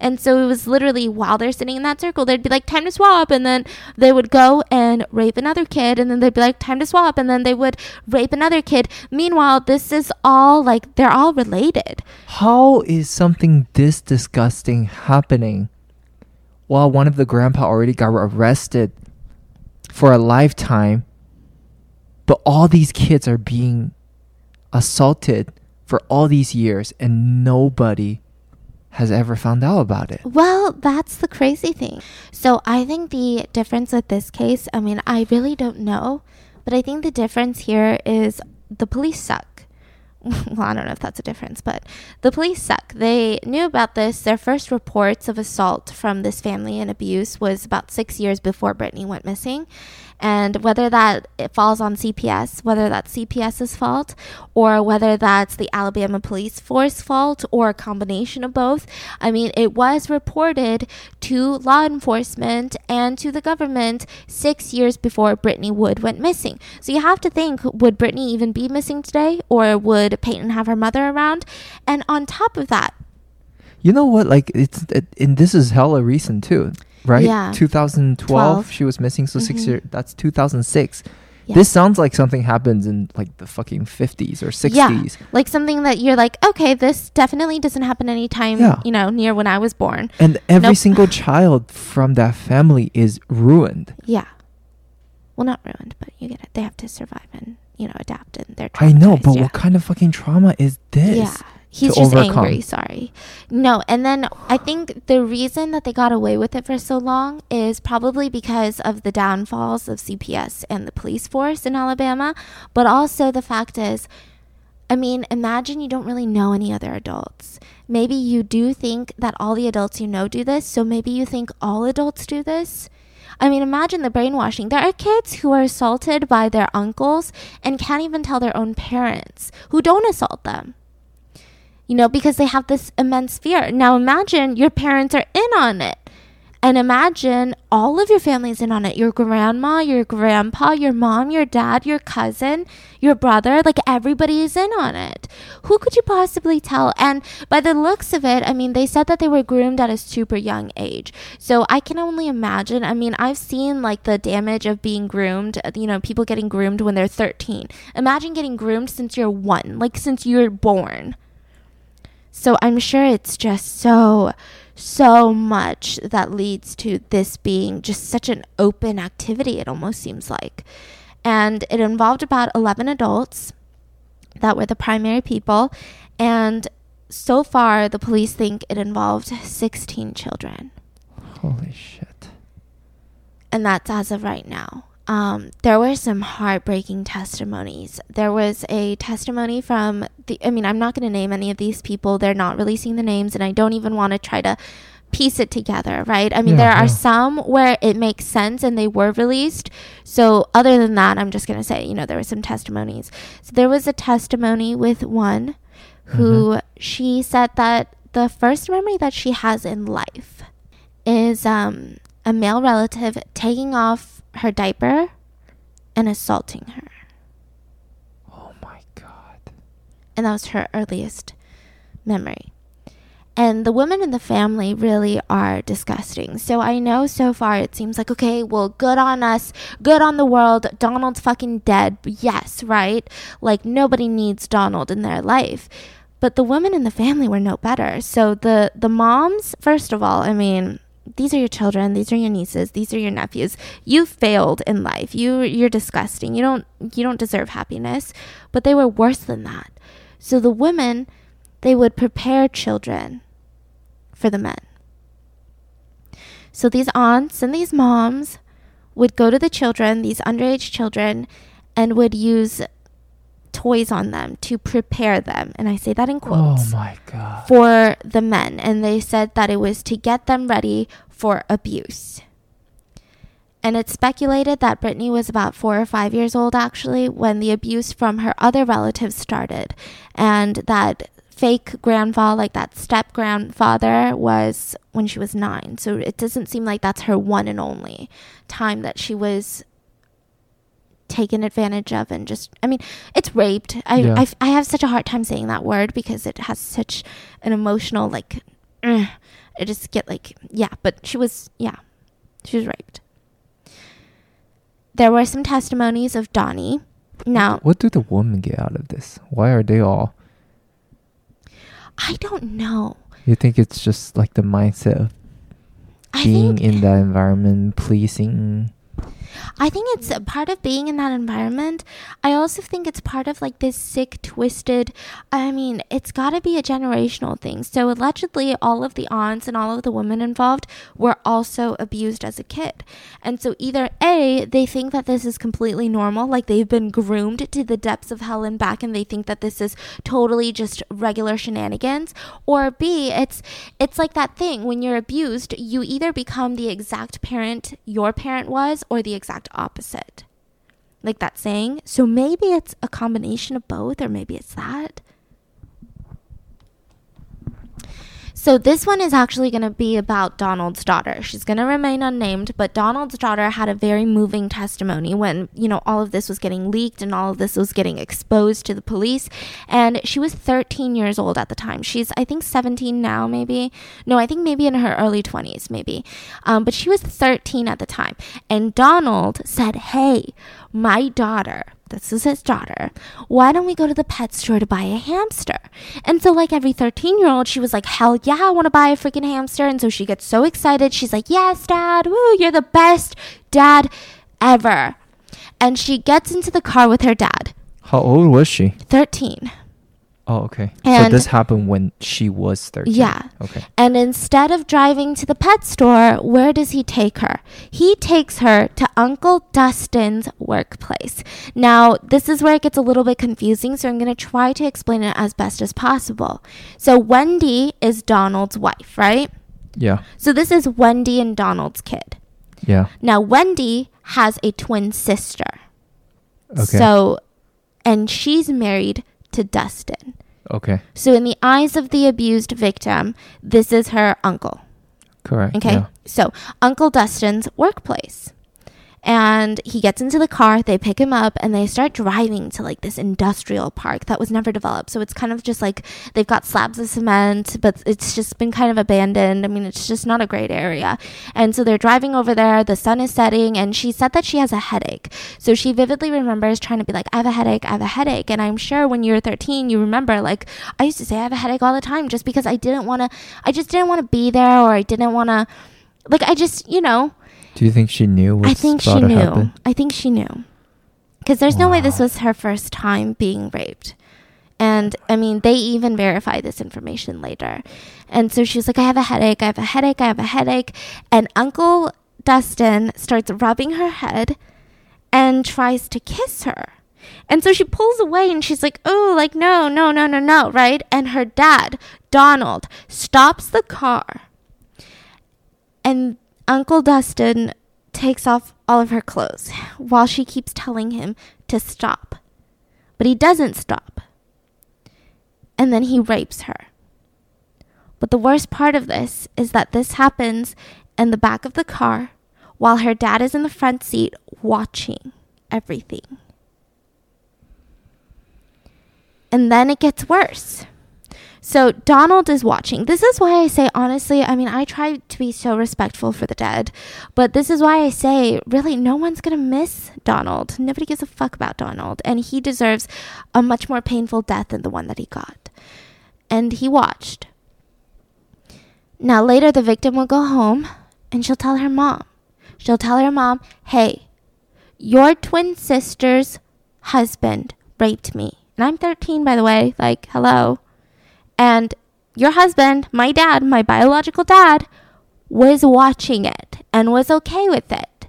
And so it was literally, while they're sitting in that circle, they'd be like, time to swap, and then they would go and rape another kid, and then they'd be like, time to swap, and then they would rape another kid. Meanwhile, this is all like, they're all related. How is something this disgusting happening Well, one of the grandpa already got arrested for a lifetime, but all these kids are being assaulted for all these years and nobody has ever found out about it. Well, that's the crazy thing. So I think the difference with this case, I mean, I really don't know, but I think the difference here is the police suck. Well, I don't know if that's a difference, but the police suck. They knew about this. Their first reports of assault from this family and abuse was about six years before Brittany went missing. And whether that it falls on C P S, whether that's CPS's fault, or whether that's the Alabama police force fault, or a combination of both, I mean, it was reported to law enforcement and to the government six years before Brittany Wood went missing. So you have to think, would Brittany even be missing today? Or would Peyton have her mother around? And on top of that, you know what, like, it's it, and this is hella recent too. Right? Yeah. two thousand twelve, she was missing, so mm-hmm. six years. That's two thousand six. Yeah. This sounds like something happens in like the fucking fifties or sixties. Yeah, like something that you're like, okay, this definitely doesn't happen anytime, yeah. you know, near when I was born. And every nope. single child from that family is ruined. Yeah. Well, not ruined, but you get it. They have to survive and, you know, adapt, and they're traumatized. I know, but yeah. what kind of fucking trauma is this? Yeah. He's just overcome. Angry, sorry. No, and then I think the reason that they got away with it for so long is probably because of the downfalls of C P S and the police force in Alabama. But also the fact is, I mean, imagine you don't really know any other adults. Maybe you do think that all the adults you know do this, so maybe you think all adults do this. I mean, imagine the brainwashing. There are kids who are assaulted by their uncles and can't even tell their own parents who don't assault them. You know, because they have this immense fear. Now imagine your parents are in on it. And imagine all of your family's in on it. Your grandma, your grandpa, your mom, your dad, your cousin, your brother. Like, everybody is in on it. Who could you possibly tell? And by the looks of it, I mean, they said that they were groomed at a super young age. So I can only imagine. I mean, I've seen, like, the damage of being groomed. You know, people getting groomed when they're thirteen. Imagine getting groomed since you're one. Like, since you're born. So I'm sure it's just so, so much that leads to this being just such an open activity, it almost seems like. And it involved about eleven adults that were the primary people. And so far, the police think it involved sixteen children. Holy shit. And that's as of right now. Um, there were some heartbreaking testimonies. There was a testimony from the, I mean, I'm not going to name any of these people. They're not releasing the names, and I don't even want to try to piece it together, right? I mean, yeah, there yeah. are some where it makes sense and they were released. So other than that, I'm just going to say, you know, there were some testimonies. So there was a testimony with one who mm-hmm. she said that the first memory that she has in life is um, a male relative taking off her diaper and assaulting her. Oh my God. And that was her earliest memory. And the women in the family really are disgusting. So I know so far it seems like, okay, well, good on us, good on the world, Donald's fucking dead. Yes, right? Like, nobody needs Donald in their life. But the women in the family were no better. So the the moms, first of all, I mean, these are your children. These are your nieces. These are your nephews. You failed in life. You, you're disgusting. You don't, you don't deserve happiness. But they were worse than that. So the women, they would prepare children for the men. So these aunts and these moms would go to the children, these underage children, and would use toys on them to prepare them, and I say that in quotes, oh my God, for the men. And they said that it was to get them ready for abuse. And it's speculated that Brittany was about four or five years old actually when the abuse from her other relatives started, and that fake grandpa, like that step grandfather, was when she was nine. So it doesn't seem like that's her one and only time that she was taken advantage of and just, I mean, it's raped. I, yeah. I, I have such a hard time saying that word because it has such an emotional, like, uh, I just get like, yeah, but she was, yeah, she was raped. There were some testimonies of Donnie. Now, what do the women get out of this? Why are they all? I don't know. You think it's just like the mindset of I being think, in that environment, pleasing. I think it's a part of being in that environment. I also think it's part of like this sick, twisted, I mean, it's got to be a generational thing. So allegedly all of the aunts and all of the women involved were also abused as a kid. And so either A, they think that this is completely normal, like they've been groomed to the depths of hell and back and they think that this is totally just regular shenanigans, or B, it's it's like that thing when you're abused, you either become the exact parent your parent was or the exact opposite, like that saying. So maybe it's a combination of both, or maybe it's that. So this one is actually going to be about Donald's daughter. She's going to remain unnamed, but Donald's daughter had a very moving testimony when, you know, all of this was getting leaked and all of this was getting exposed to the police. And she was thirteen years old at the time. She's, I think, seventeen now, maybe. No, I think maybe in her early twenties, maybe. Um, but she was thirteen at the time. And Donald said, hey, my daughter... This is his daughter. Why don't we go to the pet store to buy a hamster? And so like every thirteen-year-old, she was like, hell yeah, I want to buy a freaking hamster. And so she gets so excited. She's like, yes, Dad. Woo, you're the best dad ever. And she gets into the car with her dad. How old was she? thirteen. Oh, okay. And so this happened when she was thirteen. Yeah. Okay. And instead of driving to the pet store, where does he take her? He takes her to Uncle Dustin's workplace. Now, this is where it gets a little bit confusing, so I'm going to try to explain it as best as possible. So Wendy is Donald's wife, right? Yeah. So this is Wendy and Donald's kid. Yeah. Now, Wendy has a twin sister. Okay. So, and she's married to Dustin. Okay. So in the eyes of the abused victim, this is her uncle. Correct. Okay. Yeah. So Uncle Dustin's workplace. And he gets into the car, they pick him up, and they start driving to like this industrial park that was never developed. So it's kind of just like they've got slabs of cement, but it's just been kind of abandoned. I mean, it's just not a great area. And so they're driving over there, the sun is setting, and she said that she has a headache. So she vividly remembers trying to be like, I have a headache, I have a headache. And I'm sure when you were thirteen, you remember like, I used to say I have a headache all the time just because I didn't want to, I just didn't want to be there, or I didn't want to, like I just, you know. Do you think she knew what's I think she knew. Happen? I think she knew. Because there's wow. no way this was her first time being raped. And, I mean, they even verified this information later. And so she was like, I have a headache, I have a headache, I have a headache. And Uncle Dustin starts rubbing her head and tries to kiss her. And so she pulls away and she's like, oh, like, no, no, no, no, no, right? And her dad, Donald, stops the car and Uncle Dustin takes off all of her clothes while she keeps telling him to stop. But he doesn't stop. And then he rapes her. But the worst part of this is that this happens in the back of the car while her dad is in the front seat watching everything. And then it gets worse. So Donald is watching. This is why I say, honestly, I mean, I try to be so respectful for the dead, but this is why I say, really, no one's going to miss Donald. Nobody gives a fuck about Donald. And he deserves a much more painful death than the one that he got. And he watched. Now, later, the victim will go home and she'll tell her mom. She'll tell her mom, hey, your twin sister's husband raped me. And I'm thirteen, by the way. Like, hello. And your husband, my dad, my biological dad, was watching it and was okay with it.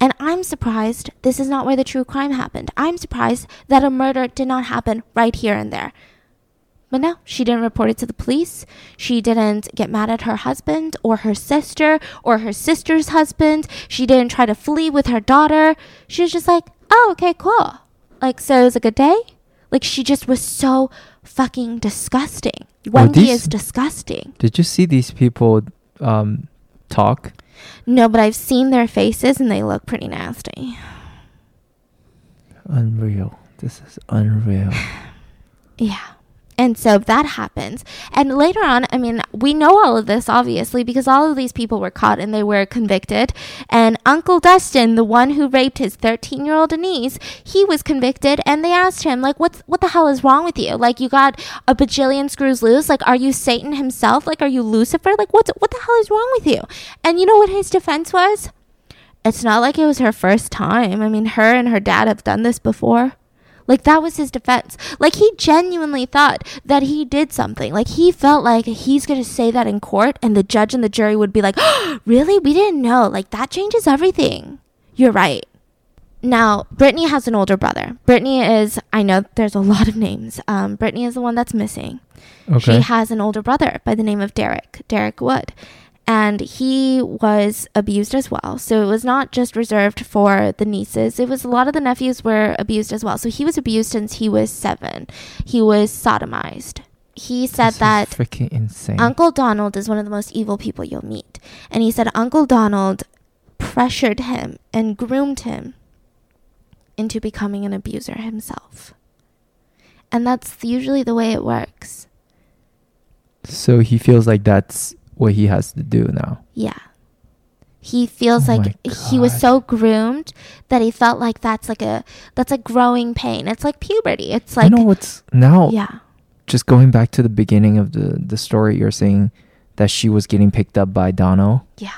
And I'm surprised this is not where the true crime happened. I'm surprised that a murder did not happen right here and there. But no, she didn't report it to the police. She didn't get mad at her husband or her sister or her sister's husband. She didn't try to flee with her daughter. She was just like, oh, okay, cool. Like, so it was a good day? Like, she just was so fucking disgusting. Wendy oh, these, is disgusting. Did you see these people um, talk? No, but I've seen their faces and they look pretty nasty. Unreal. This is unreal. Yeah. And so that happens. And later on, I mean, we know all of this, obviously, because all of these people were caught and they were convicted. And Uncle Dustin, the one who raped his thirteen-year-old niece, he was convicted. And they asked him, like, what's what the hell is wrong with you? Like, you got a bajillion screws loose? Like, are you Satan himself? Like, are you Lucifer? Like, what's, what the hell is wrong with you? And you know what his defense was? It's not like it was her first time. I mean, her and her dad have done this before. Like, that was his defense. Like, he genuinely thought that he did something. Like, he felt like he's going to say that in court, and the judge and the jury would be like, oh, really? We didn't know. Like, that changes everything. You're right. Now, Brittany has an older brother. Brittany is, I know there's a lot of names. Um, Brittany is the one that's missing. Okay. She has an older brother by the name of Derek, Derek Wood. And he was abused as well. So it was not just reserved for the nieces. It was a lot of the nephews were abused as well. So he was abused since he was seven. He was sodomized. He said that freaking insane. Uncle Donald is one of the most evil people you'll meet. And he said Uncle Donald pressured him and groomed him into becoming an abuser himself. And that's usually the way it works. So he feels like that's what he has to do now. Yeah. He feels oh like he was so groomed that he felt like that's like a that's a growing pain. It's like puberty. It's like, you know what's now. Yeah. Just going back to the beginning of the, the story, you're saying that she was getting picked up by Dono. Yeah.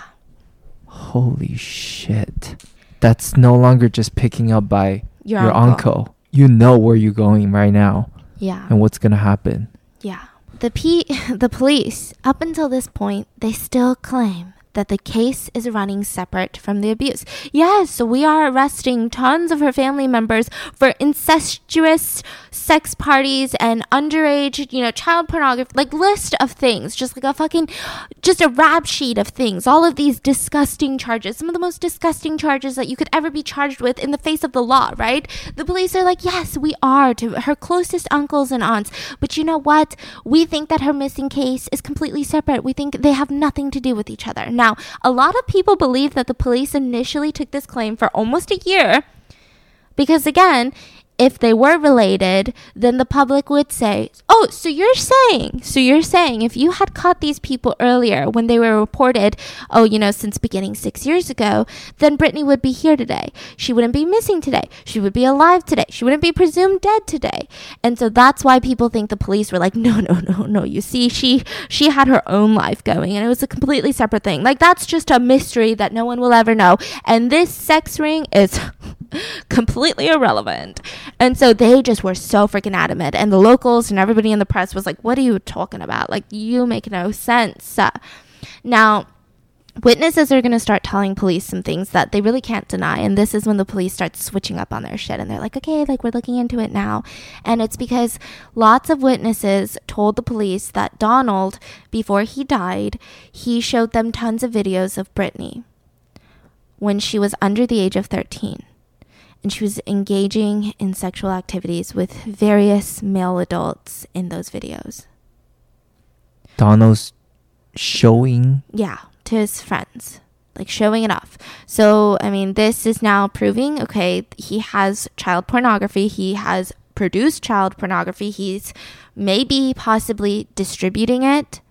Holy shit. That's no longer just picking up by your, your uncle. uncle. You know where you're going right now. Yeah. And what's going to happen. Yeah. The P- the police, up until this point, they still claim that the case is running separate from the abuse. Yes, we are arresting tons of her family members for incestuous sex parties and underage, you know, child pornography, like list of things, just like a fucking, just a rap sheet of things. All of these disgusting charges, some of the most disgusting charges that you could ever be charged with in the face of the law, right? The police are like, yes, we are to her closest uncles and aunts. But you know what? We think that her missing case is completely separate. We think they have nothing to do with each other. Now, a lot of people believe that the police initially took this claim for almost a year because, again, if they were related, then the public would say, oh, so you're saying, so you're saying if you had caught these people earlier when they were reported, oh, you know, since beginning six years ago, then Brittany would be here today. She wouldn't be missing today. She would be alive today. She wouldn't be presumed dead today. And so that's why people think the police were like, no, no, no, no. You see, she, she had her own life going and it was a completely separate thing. Like, that's just a mystery that no one will ever know. And this sex ring is completely irrelevant. And so they just were so freaking adamant. And the locals and everybody in the press was like, what are you talking about? Like, you make no sense. Uh, now, witnesses are going to start telling police some things that they really can't deny. And this is when the police start switching up on their shit. And they're like, okay, like, we're looking into it now. And it's because lots of witnesses told the police that Donald, before he died, he showed them tons of videos of Brittany when she was under the age of thirteen. And she was engaging in sexual activities with various male adults in those videos. Donald's showing? Yeah, to his friends. Like, showing it off. So, I mean, this is now proving, okay, he has child pornography. He has produced child pornography. He's maybe possibly distributing it.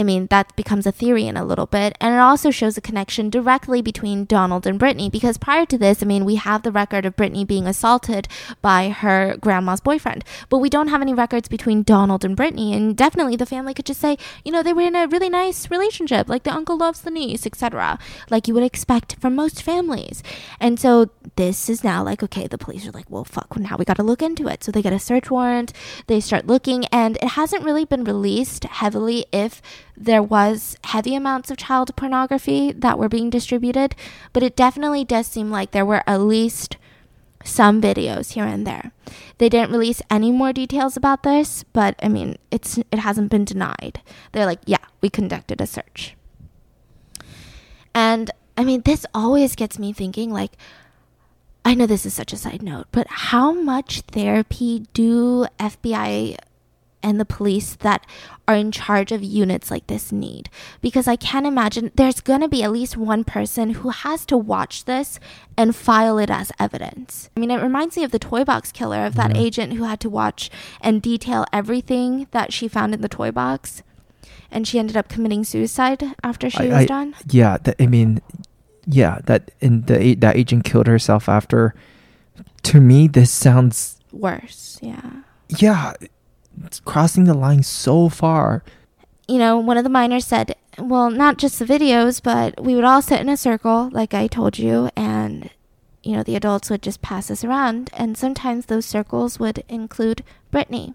I mean, that becomes a theory in a little bit. And it also shows a connection directly between Donald and Brittany. Because prior to this, I mean, we have the record of Brittany being assaulted by her grandma's boyfriend. But we don't have any records between Donald and Brittany. And definitely the family could just say, you know, they were in a really nice relationship. Like, the uncle loves the niece, et cetera. Like you would expect from most families. And so this is now like, okay, the police are like, well, fuck, now we got to look into it. So they get a search warrant. They start looking. And it hasn't really been released heavily if there was heavy amounts of child pornography that were being distributed, but it definitely does seem like there were at least some videos here and there. They didn't release any more details about this, but I mean, it's it hasn't been denied. They're like, yeah, we conducted a search. And I mean, this always gets me thinking, like, I know this is such a side note, but how much therapy do F B I and the police that are in charge of units like this need. Because I can't imagine there's going to be at least one person who has to watch this and file it as evidence. I mean, it reminds me of the toy box killer, of that yeah. agent who had to watch and detail everything that she found in the toy box. And she ended up committing suicide after she I, was I, done. Yeah, that, I mean, yeah, that and the that agent killed herself after. To me, this sounds... worse, yeah. Yeah, it's crossing the line so far. You know, one of the minors said, well, not just the videos, but we would all sit in a circle, like I told you, and, you know, the adults would just pass us around. And sometimes those circles would include Brittany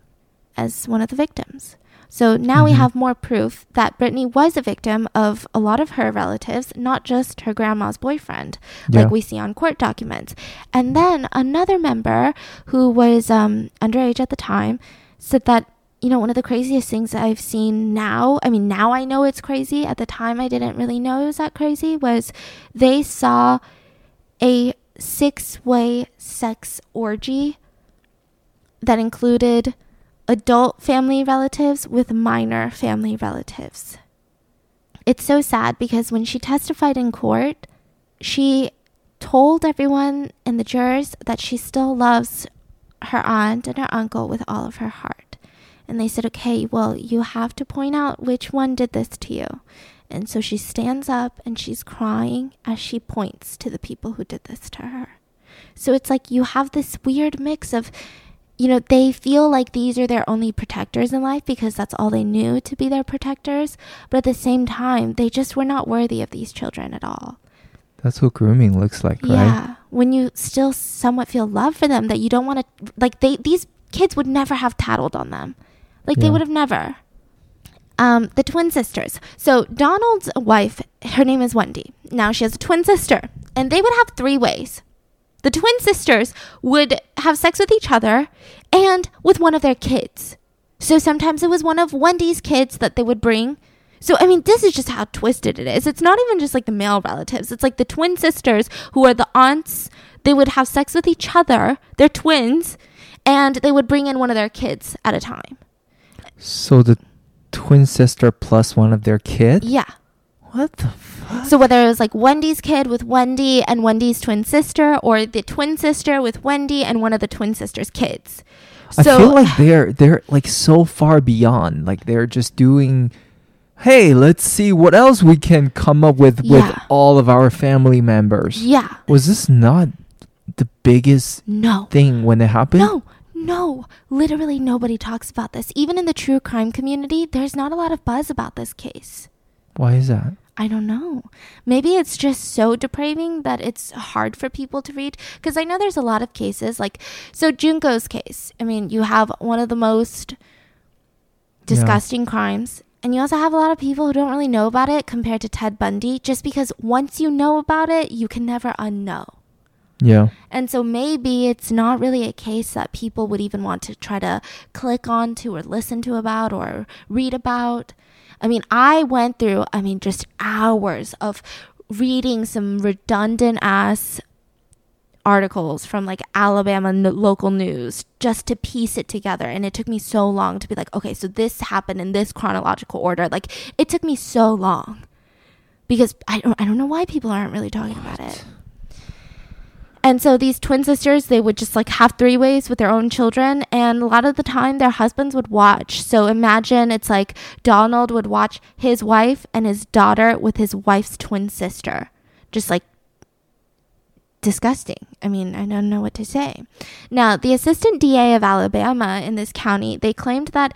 as one of the victims. So now mm-hmm. we have more proof that Brittany was a victim of a lot of her relatives, not just her grandma's boyfriend, yeah. like we see on court documents. And then another member who was um, underage at the time said that, you know, one of the craziest things I've seen now, I mean, now I know it's crazy. At the time, I didn't really know it was that crazy, was they saw a six-way sex orgy that included adult family relatives with minor family relatives. It's so sad because when she testified in court, she told everyone and the jurors that she still loves her aunt and her uncle with all of her heart. And they said, okay, well, you have to point out which one did this to you. And so she stands up and she's crying as she points to the people who did this to her. So it's like you have this weird mix of, you know, they feel like these are their only protectors in life because that's all they knew to be their protectors. But at the same time, they just were not worthy of these children at all. That's what grooming looks like, yeah, right? Yeah. When you still somewhat feel love for them, that you don't want to, like, they, these kids would never have tattled on them. Like, yeah. they would have never. Um, the twin sisters. So Donald's wife, her name is Wendy. Now she has a twin sister. And they would have three ways. The twin sisters would have sex with each other and with one of their kids. So sometimes it was one of Wendy's kids that they would bring. So, I mean, this is just how twisted it is. It's not even just like the male relatives. It's like the twin sisters who are the aunts. They would have sex with each other. They're twins. And they would bring in one of their kids at a time. So the twin sister plus one of their kids? Yeah. What the fuck? So whether it was like Wendy's kid with Wendy and Wendy's twin sister, or the twin sister with Wendy and one of the twin sister's kids. So I feel like they're they're like so far beyond. Like they're just doing, hey, let's see what else we can come up with yeah. with all of our family members. Yeah. Was this not the biggest no. thing when it happened? No. No, literally nobody talks about this. Even in the true crime community, there's not a lot of buzz about this case. Why is that? I don't know. Maybe it's just so depraving that it's hard for people to read. Because I know there's a lot of cases. Like, so Junko's case. I mean, you have one of the most disgusting yeah. crimes. And you also have a lot of people who don't really know about it compared to Ted Bundy. Just because once you know about it, you can never unknow. Yeah. And so maybe it's not really a case that people would even want to try to click on to or listen to about or read about. I mean, I went through, I mean, just hours of reading some redundant ass articles from like Alabama n- local news just to piece it together. And it took me so long to be like, okay, so this happened in this chronological order. Like it took me so long because I don't, I don't know why people aren't really talking what? about it. And so these twin sisters, they would just like have three ways with their own children. And a lot of the time their husbands would watch. So imagine it's like Donald would watch his wife and his daughter with his wife's twin sister. Just like disgusting. I mean, I don't know what to say. Now, the assistant D A of Alabama in this county, they claimed that,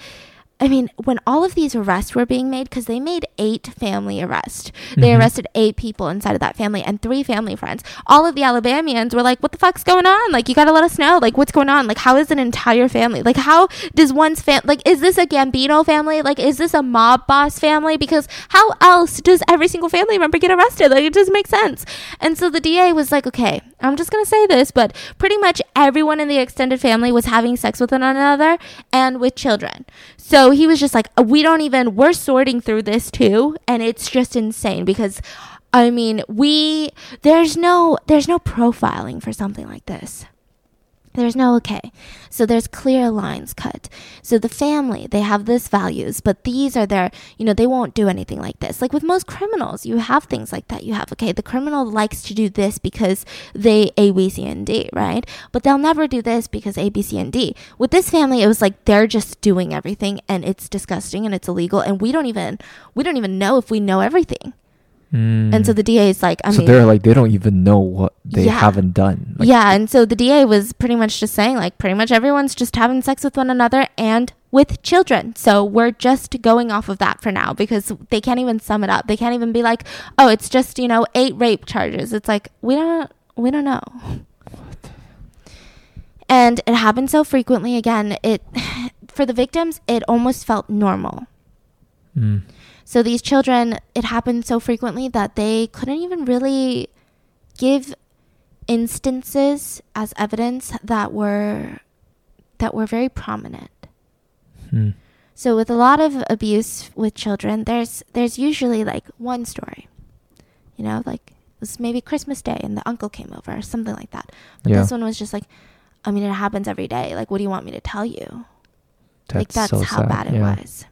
I mean, when all of these arrests were being made, because they made eight family arrests. They mm-hmm. arrested eight people inside of that family and three family friends. All of the Alabamians were like, what the fuck's going on? Like, you got to let us know. Like, what's going on? Like, how is an entire family? Like, how does one's family, like, is this a Gambino family? Like, is this a mob boss family? Because how else does every single family member get arrested? Like, it doesn't make sense. And so the D A was like, okay, I'm just going to say this, but pretty much everyone in the extended family was having sex with one another and with children. So he was just like, we don't even, we're sorting through this too. And it's just insane because, I mean, we, there's no, there's no profiling for something like this. There's no okay. So there's clear lines cut. So the family, they have this values, but these are their, you know, they won't do anything like this. Like with most criminals, you have things like that. You have, okay, the criminal likes to do this because they A, B, C, and D, right? But they'll never do this because A, B, C, and D. With this family, it was like they're just doing everything and it's disgusting and it's illegal and we don't even, we don't even know if we know everything. Mm. And so the D A is like, I so mean, they're like, they don't even know what they yeah. haven't done. Like, yeah. And so the D A was pretty much just saying like, pretty much everyone's just having sex with one another and with children. So we're just going off of that for now because they can't even sum it up. They can't even be like, oh, it's just, you know, eight rape charges. It's like, we don't, we don't know. What? And it happened so frequently again. It, for the victims, it almost felt normal. Mm. So these children, it happened so frequently that they couldn't even really give instances as evidence that were that were very prominent. Hmm. So with a lot of abuse with children, there's there's usually like one story, you know, like it was maybe Christmas Day and the uncle came over or something like that. But yeah. This one was just like, I mean, it happens every day. Like, what do you want me to tell you? That's like that's so how sad. bad it yeah. was.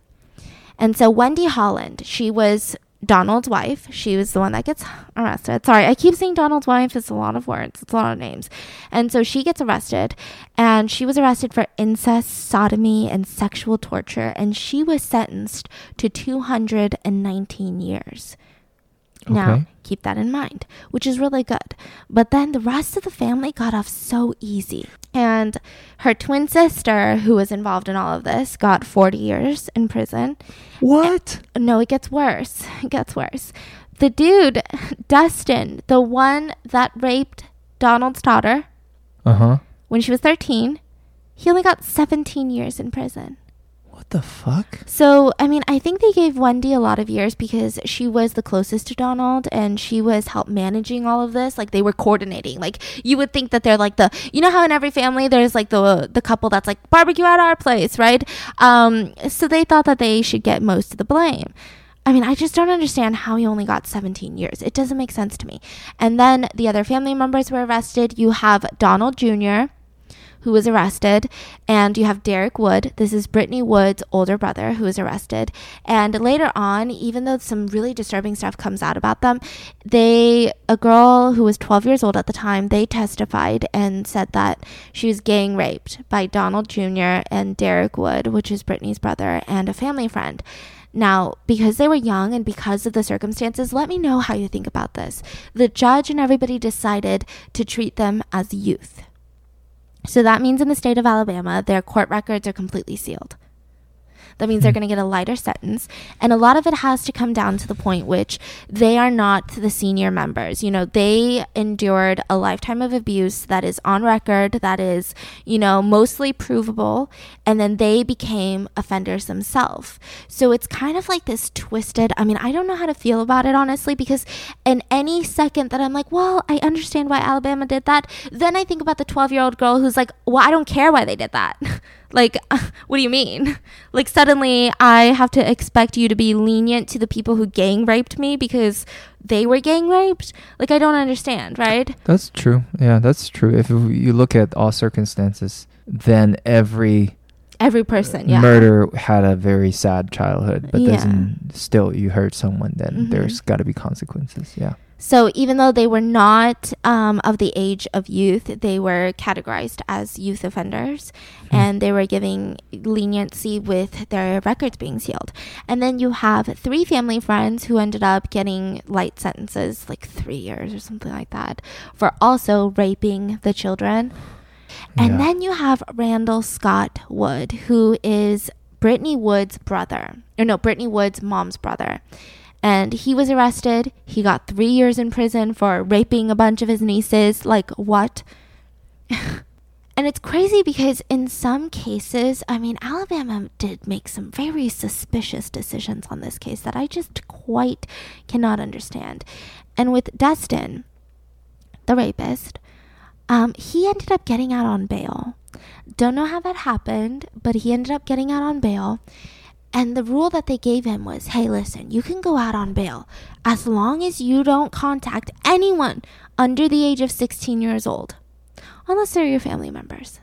And so Wendy Holland, she was Donald's wife. She was the one that gets arrested. Sorry, I keep saying Donald's wife. It's a lot of words. It's a lot of names. And so she gets arrested. And she was arrested for incest, sodomy, and sexual torture. And she was sentenced to two hundred nineteen years. Okay. Now, keep that in mind, which is really good. But then the rest of the family got off so easy. And her twin sister, who was involved in all of this, got forty years in prison. What? And, no, it gets worse. It gets worse. The dude, Dustin, the one that raped Donald's daughter uh-huh. when she was thirteen, he only got seventeen years in prison. What the fuck? So, I mean, I think they gave Wendy a lot of years because she was the closest to Donald and she was help managing all of this. Like, they were coordinating. Like, you would think that they're like the, you know how in every family there's like the the couple that's like barbecue at our place, right? Um, so they thought that they should get most of the blame. I mean, I just don't understand how he only got seventeen years. It doesn't make sense to me. And then the other family members were arrested. You have Donald Junior, who was arrested, and you have Derek Wood. This is Brittany Wood's older brother who was arrested. And later on, even though some really disturbing stuff comes out about them, they, a girl who was twelve years old at the time, they testified and said that she was gang raped by Donald Junior and Derek Wood, which is Brittany's brother and a family friend. Now, because they were young and because of the circumstances, let me know how you think about this. The judge and everybody decided to treat them as youth. So that means in the state of Alabama, their court records are completely sealed. That means they're going to get a lighter sentence. And a lot of it has to come down to the point which they are not the senior members. You know, they endured a lifetime of abuse that is on record, that is, you know, mostly provable. And then they became offenders themselves. So it's kind of like this twisted, I mean, I don't know how to feel about it, honestly, because in any second that I'm like, well, I understand why Alabama did that. Then I think about the twelve-year-old girl who's like, well, I don't care why they did that. Like, what do you mean? Like, suddenly I have to expect you to be lenient to the people who gang raped me because they were gang raped? Like, I don't understand, right? That's true. Yeah, that's true. If you look at all circumstances, then every... Every person, yeah. Murder had a very sad childhood, but yeah. doesn't... Still, you hurt someone, then mm-hmm. there's got to be consequences, yeah. So even though they were not um, of the age of youth, they were categorized as youth offenders, mm-hmm. and they were given leniency with their records being sealed. And then you have three family friends who ended up getting light sentences, like three years or something like that, for also raping the children. And yeah. then you have Randall Scott Wood, who is Brittany Wood's brother, or no, Brittany Wood's mom's brother. And he was arrested. He got three years in prison for raping a bunch of his nieces. Like, what? And it's crazy because in some cases, I mean, Alabama did make some very suspicious decisions on this case that I just quite cannot understand. And with Dustin, the rapist, um, he ended up getting out on bail. Don't know how that happened, but he ended up getting out on bail. And the rule that they gave him was, hey, listen, you can go out on bail as long as you don't contact anyone under the age of sixteen years old unless they're your family members.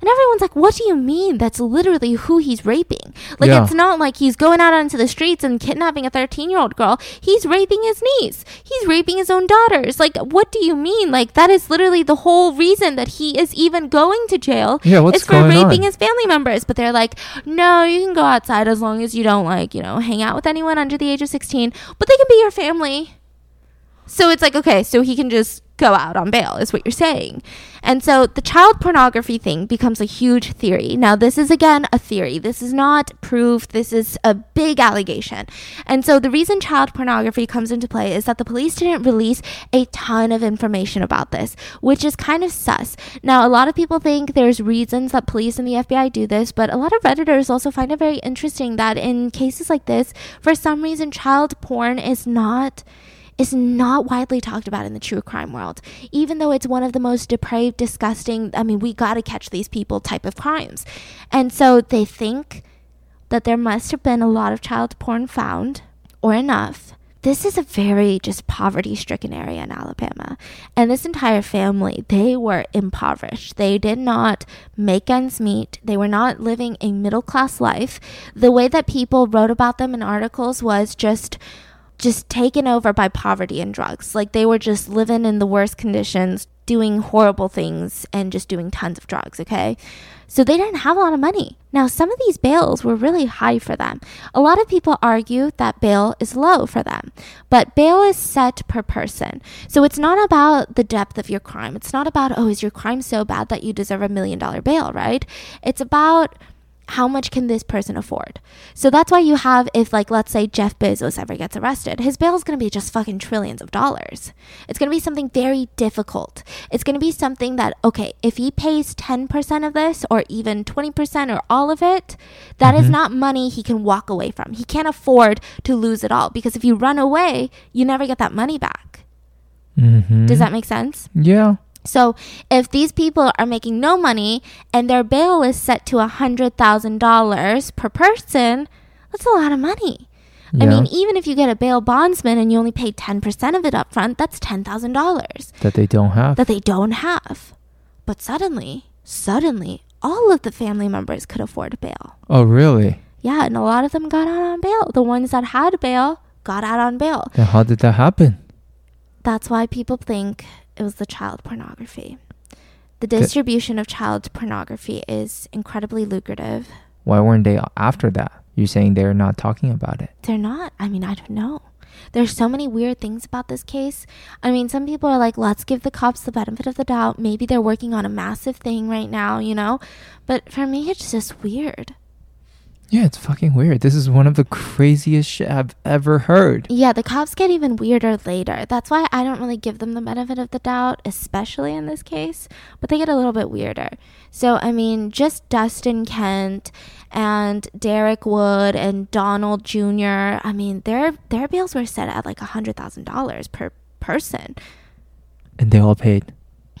And everyone's like, what do you mean? That's literally who he's raping. Like, yeah. It's not like he's going out onto the streets and kidnapping a thirteen-year-old girl. He's raping his niece. He's raping his own daughters. Like, what do you mean? Like, that is literally the whole reason that he is even going to jail. Yeah, what's going on? It's for raping his family members. But they're like, no, you can go outside as long as you don't, like, you know, hang out with anyone under the age of sixteen. But they can be your family. So it's like, okay, so he can just go out on bail is what you're saying. And so the child pornography thing becomes a huge theory. Now, this is, again, a theory. This is not proof. This is a big allegation. And so the reason child pornography comes into play is that the police didn't release a ton of information about this, which is kind of sus. Now, a lot of people think there's reasons that police and the F B I do this, but a lot of Redditors also find it very interesting that in cases like this, for some reason, child porn is not... is not widely talked about in the true crime world, even though it's one of the most depraved, disgusting, I mean, we gotta catch these people type of crimes. And so they think that there must have been a lot of child porn found, or enough. This is a very just poverty-stricken area in Alabama. And this entire family, they were impoverished. They did not make ends meet. They were not living a middle-class life. The way that people wrote about them in articles was just... just taken over by poverty and drugs. Like, they were just living in the worst conditions, doing horrible things, and just doing tons of drugs, okay? So they didn't have a lot of money. Now, some of these bails were really high for them. A lot of people argue that bail is low for them, but bail is set per person. So it's not about the depth of your crime. It's not about, oh, is your crime so bad that you deserve a million dollar bail, right? It's about... how much can this person afford? So that's why you have, if like, let's say Jeff Bezos ever gets arrested, his bail is going to be just fucking trillions of dollars. It's going to be something very difficult. It's going to be something that, okay, if he pays ten percent of this or even twenty percent or all of it, that mm-hmm. is not money he can walk away from. He can't afford to lose it all, because if you run away, you never get that money back. Mm-hmm. Does that make sense? Yeah. So if these people are making no money and their bail is set to one hundred thousand dollars per person, that's a lot of money. Yeah. I mean, even if you get a bail bondsman and you only pay ten percent of it up front, that's ten thousand dollars. That they don't have. That they don't have. But suddenly, suddenly, all of the family members could afford a bail. Oh, really? Yeah, and a lot of them got out on bail. The ones that had bail got out on bail. Then how did that happen? That's why people think... it was the child pornography. The distribution of child pornography is incredibly lucrative. Why weren't they after that? You're saying they're not talking about it. They're not. I mean, I don't know. There's so many weird things about this case. I mean, some people are like, let's give the cops the benefit of the doubt. Maybe they're working on a massive thing right now, you know? But for me, it's just weird. Yeah, it's fucking weird. This is one of the craziest shit I've ever heard. Yeah, the cops get even weirder later. That's why I don't really give them the benefit of the doubt, especially in this case. But they get a little bit weirder. So, I mean, just Dustin Kent and Derek Wood and Donald Junior I mean, their their bills were set at like one hundred thousand dollars per person. And they all paid.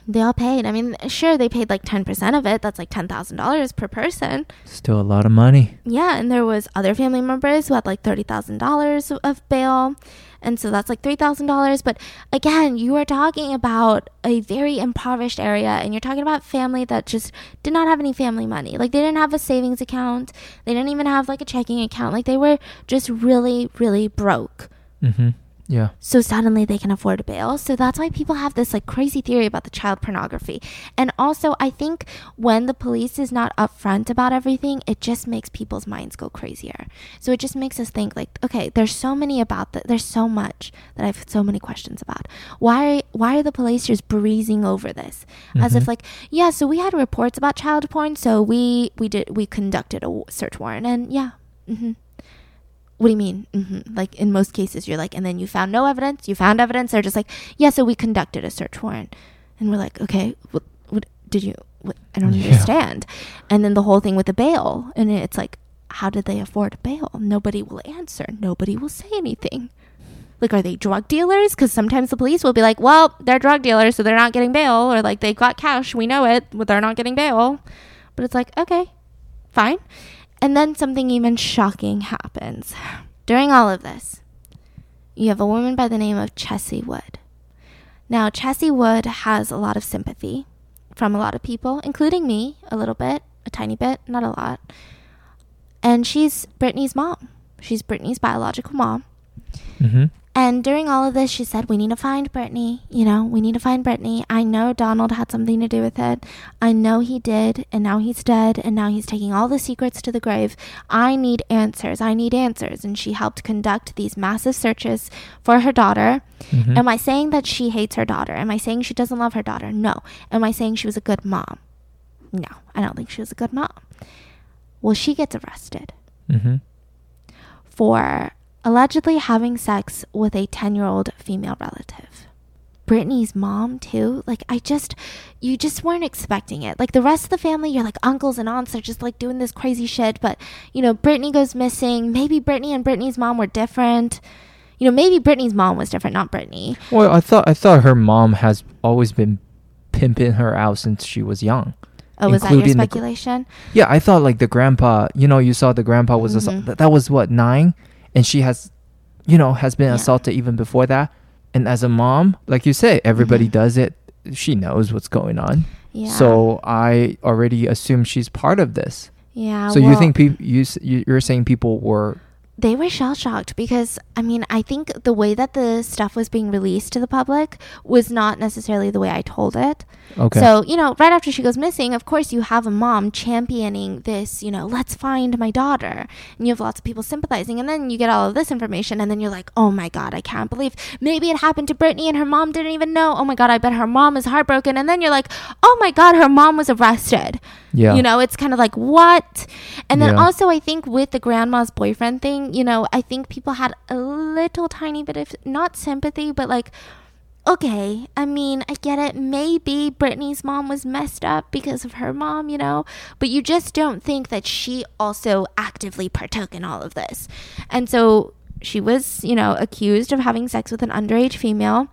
They all paid. I mean, sure, they paid like ten percent of it. That's like ten thousand dollars per person. Still a lot of money. Yeah, and there was other family members who had like thirty thousand dollars of bail. And so that's like three thousand dollars. But again, you are talking about a very impoverished area. And you're talking about family that just did not have any family money. Like, they didn't have a savings account. They didn't even have like a checking account. Like, they were just really, really broke. Mm-hmm. Yeah. So suddenly they can afford a bail. So that's why people have this like crazy theory about the child pornography. And also, I think when the police is not upfront about everything, it just makes people's minds go crazier. So it just makes us think like, okay, there's so many about that. There's so much that I've so many questions about. Why, why are the police just breezing over this? Mm-hmm. As if like, yeah, so we had reports about child porn. So we, we did, we conducted a search warrant and yeah. Mm-hmm. What do you mean? Mm-hmm. Like, in most cases, you're like, and then you found no evidence, you found evidence. They're just like, yeah, so we conducted a search warrant. And we're like, okay, what, what did you, what, I don't yeah. understand. And then the whole thing with the bail. And it's like, how did they afford a bail? Nobody will answer. Nobody will say anything. Like, are they drug dealers? Because sometimes the police will be like, well, they're drug dealers, so they're not getting bail. Or like, they got cash, we know it, but they're not getting bail. But it's like, okay, fine. And then something even shocking happens. During all of this, you have a woman by the name of Chessie Wood. Now, Chessie Wood has a lot of sympathy from a lot of people, including me, a little bit, a tiny bit, not a lot. And she's Brittany's mom. She's Brittany's biological mom. Mm-hmm. And during all of this, she said, we need to find Brittany. You know, we need to find Brittany. I know Donald had something to do with it. I know he did. And now he's dead. And now he's taking all the secrets to the grave. I need answers. I need answers. And she helped conduct these massive searches for her daughter. Mm-hmm. Am I saying that she hates her daughter? Am I saying she doesn't love her daughter? No. Am I saying she was a good mom? No, I don't think she was a good mom. Well, she gets arrested mm-hmm. for allegedly having sex with a ten-year-old female relative. Brittany's mom, too. Like, I just, you just weren't expecting it. Like, the rest of the family, you're like, uncles and aunts are just, like, doing this crazy shit. But, you know, Brittany goes missing. Maybe Brittany and Brittany's mom were different. You know, maybe Brittany's mom was different, not Brittany. Well, I thought I thought her mom has always been pimping her out since she was young. Oh, was that your speculation? The, yeah, I thought, like, the grandpa, you know, you saw the grandpa was, mm-hmm. assault, that was, what, nine? And she has, you know, has been yeah. assaulted even before that. And as a mom, like you say, everybody mm-hmm. does it. She knows what's going on. Yeah. So I already assume she's part of this. Yeah. So well, you think pe- you, you're saying people were... They were shell-shocked because, I mean, I think the way that the stuff was being released to the public was not necessarily the way I told it. Okay. So, you know, right after she goes missing, of course, you have a mom championing this, you know, let's find my daughter. And you have lots of people sympathizing. And then you get all of this information. And then you're like, oh, my God, I can't believe. Maybe it happened to Brittany and her mom didn't even know. Oh, my God, I bet her mom is heartbroken. And then you're like, oh, my God, her mom was arrested. Yeah. You know, it's kind of like, what? And then yeah. also, I think with the grandma's boyfriend thing, you know, I think people had a little tiny bit of, not sympathy, but like, okay, I mean, I get it. Maybe Brittany's mom was messed up because of her mom, you know, but you just don't think that she also actively partook in all of this. And so she was, you know, accused of having sex with an underage female.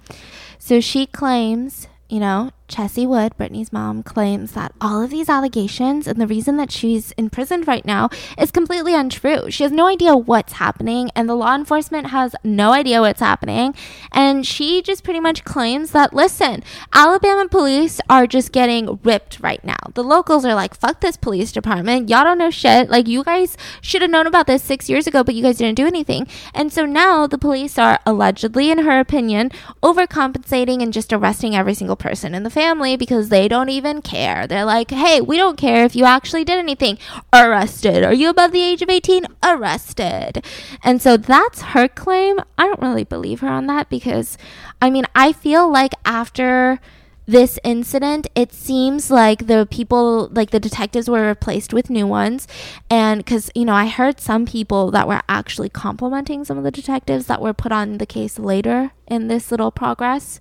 So she claims, you know, Chessie Wood, Brittany's mom, claims that all of these allegations and the reason that she's imprisoned right now is completely untrue. She has no idea what's happening, and the law enforcement has no idea what's happening. And she just pretty much claims that, listen, Alabama police are just getting ripped right now. The locals are like, fuck this police department. Y'all don't know shit. Like, you guys should have known about this six years ago, but you guys didn't do anything. And so now the police are allegedly, in her opinion, overcompensating and just arresting every single person in the family because they don't even care. They're like, hey, we don't care if you actually did anything. Arrested. Are you above the age of eighteen? Arrested. And so that's her claim. I don't really believe her on that because, I mean, I feel like after this incident, it seems like the people, like the detectives were replaced with new ones. And because, you know, I heard some people that were actually complimenting some of the detectives that were put on the case later in this little progress.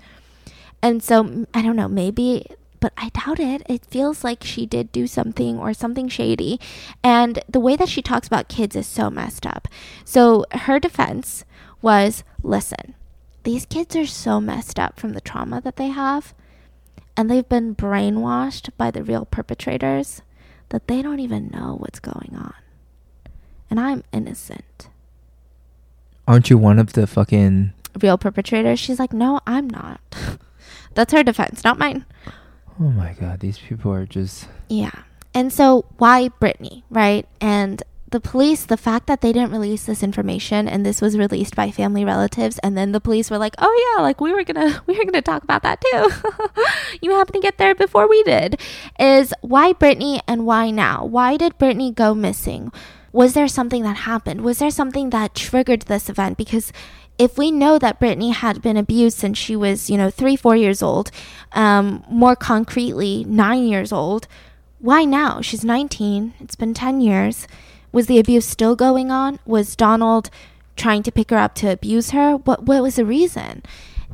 And so, I don't know, maybe, but I doubt it. It feels like she did do something or something shady. And the way that she talks about kids is so messed up. So her defense was, listen, these kids are so messed up from the trauma that they have. And they've been brainwashed by the real perpetrators that they don't even know what's going on. And I'm innocent. Aren't you one of the fucking... real perpetrators? She's like, no, I'm not. That's her defense, not mine. Oh, my God. These people are just... Yeah. And so why Brittany, right? And the police, the fact that they didn't release this information and this was released by family relatives, and then the police were like, oh, yeah, like we were going to we were gonna talk about that, too. You happened to get there before we did. Is why Brittany and why now? Why did Brittany go missing? Was there something that happened? Was there something that triggered this event? Because... if we know that Brittany had been abused since she was, you know, three, four years old, um, more concretely, nine years old, why now? She's nineteen. It's been ten years. Was the abuse still going on? Was Donald trying to pick her up to abuse her? What, what was the reason?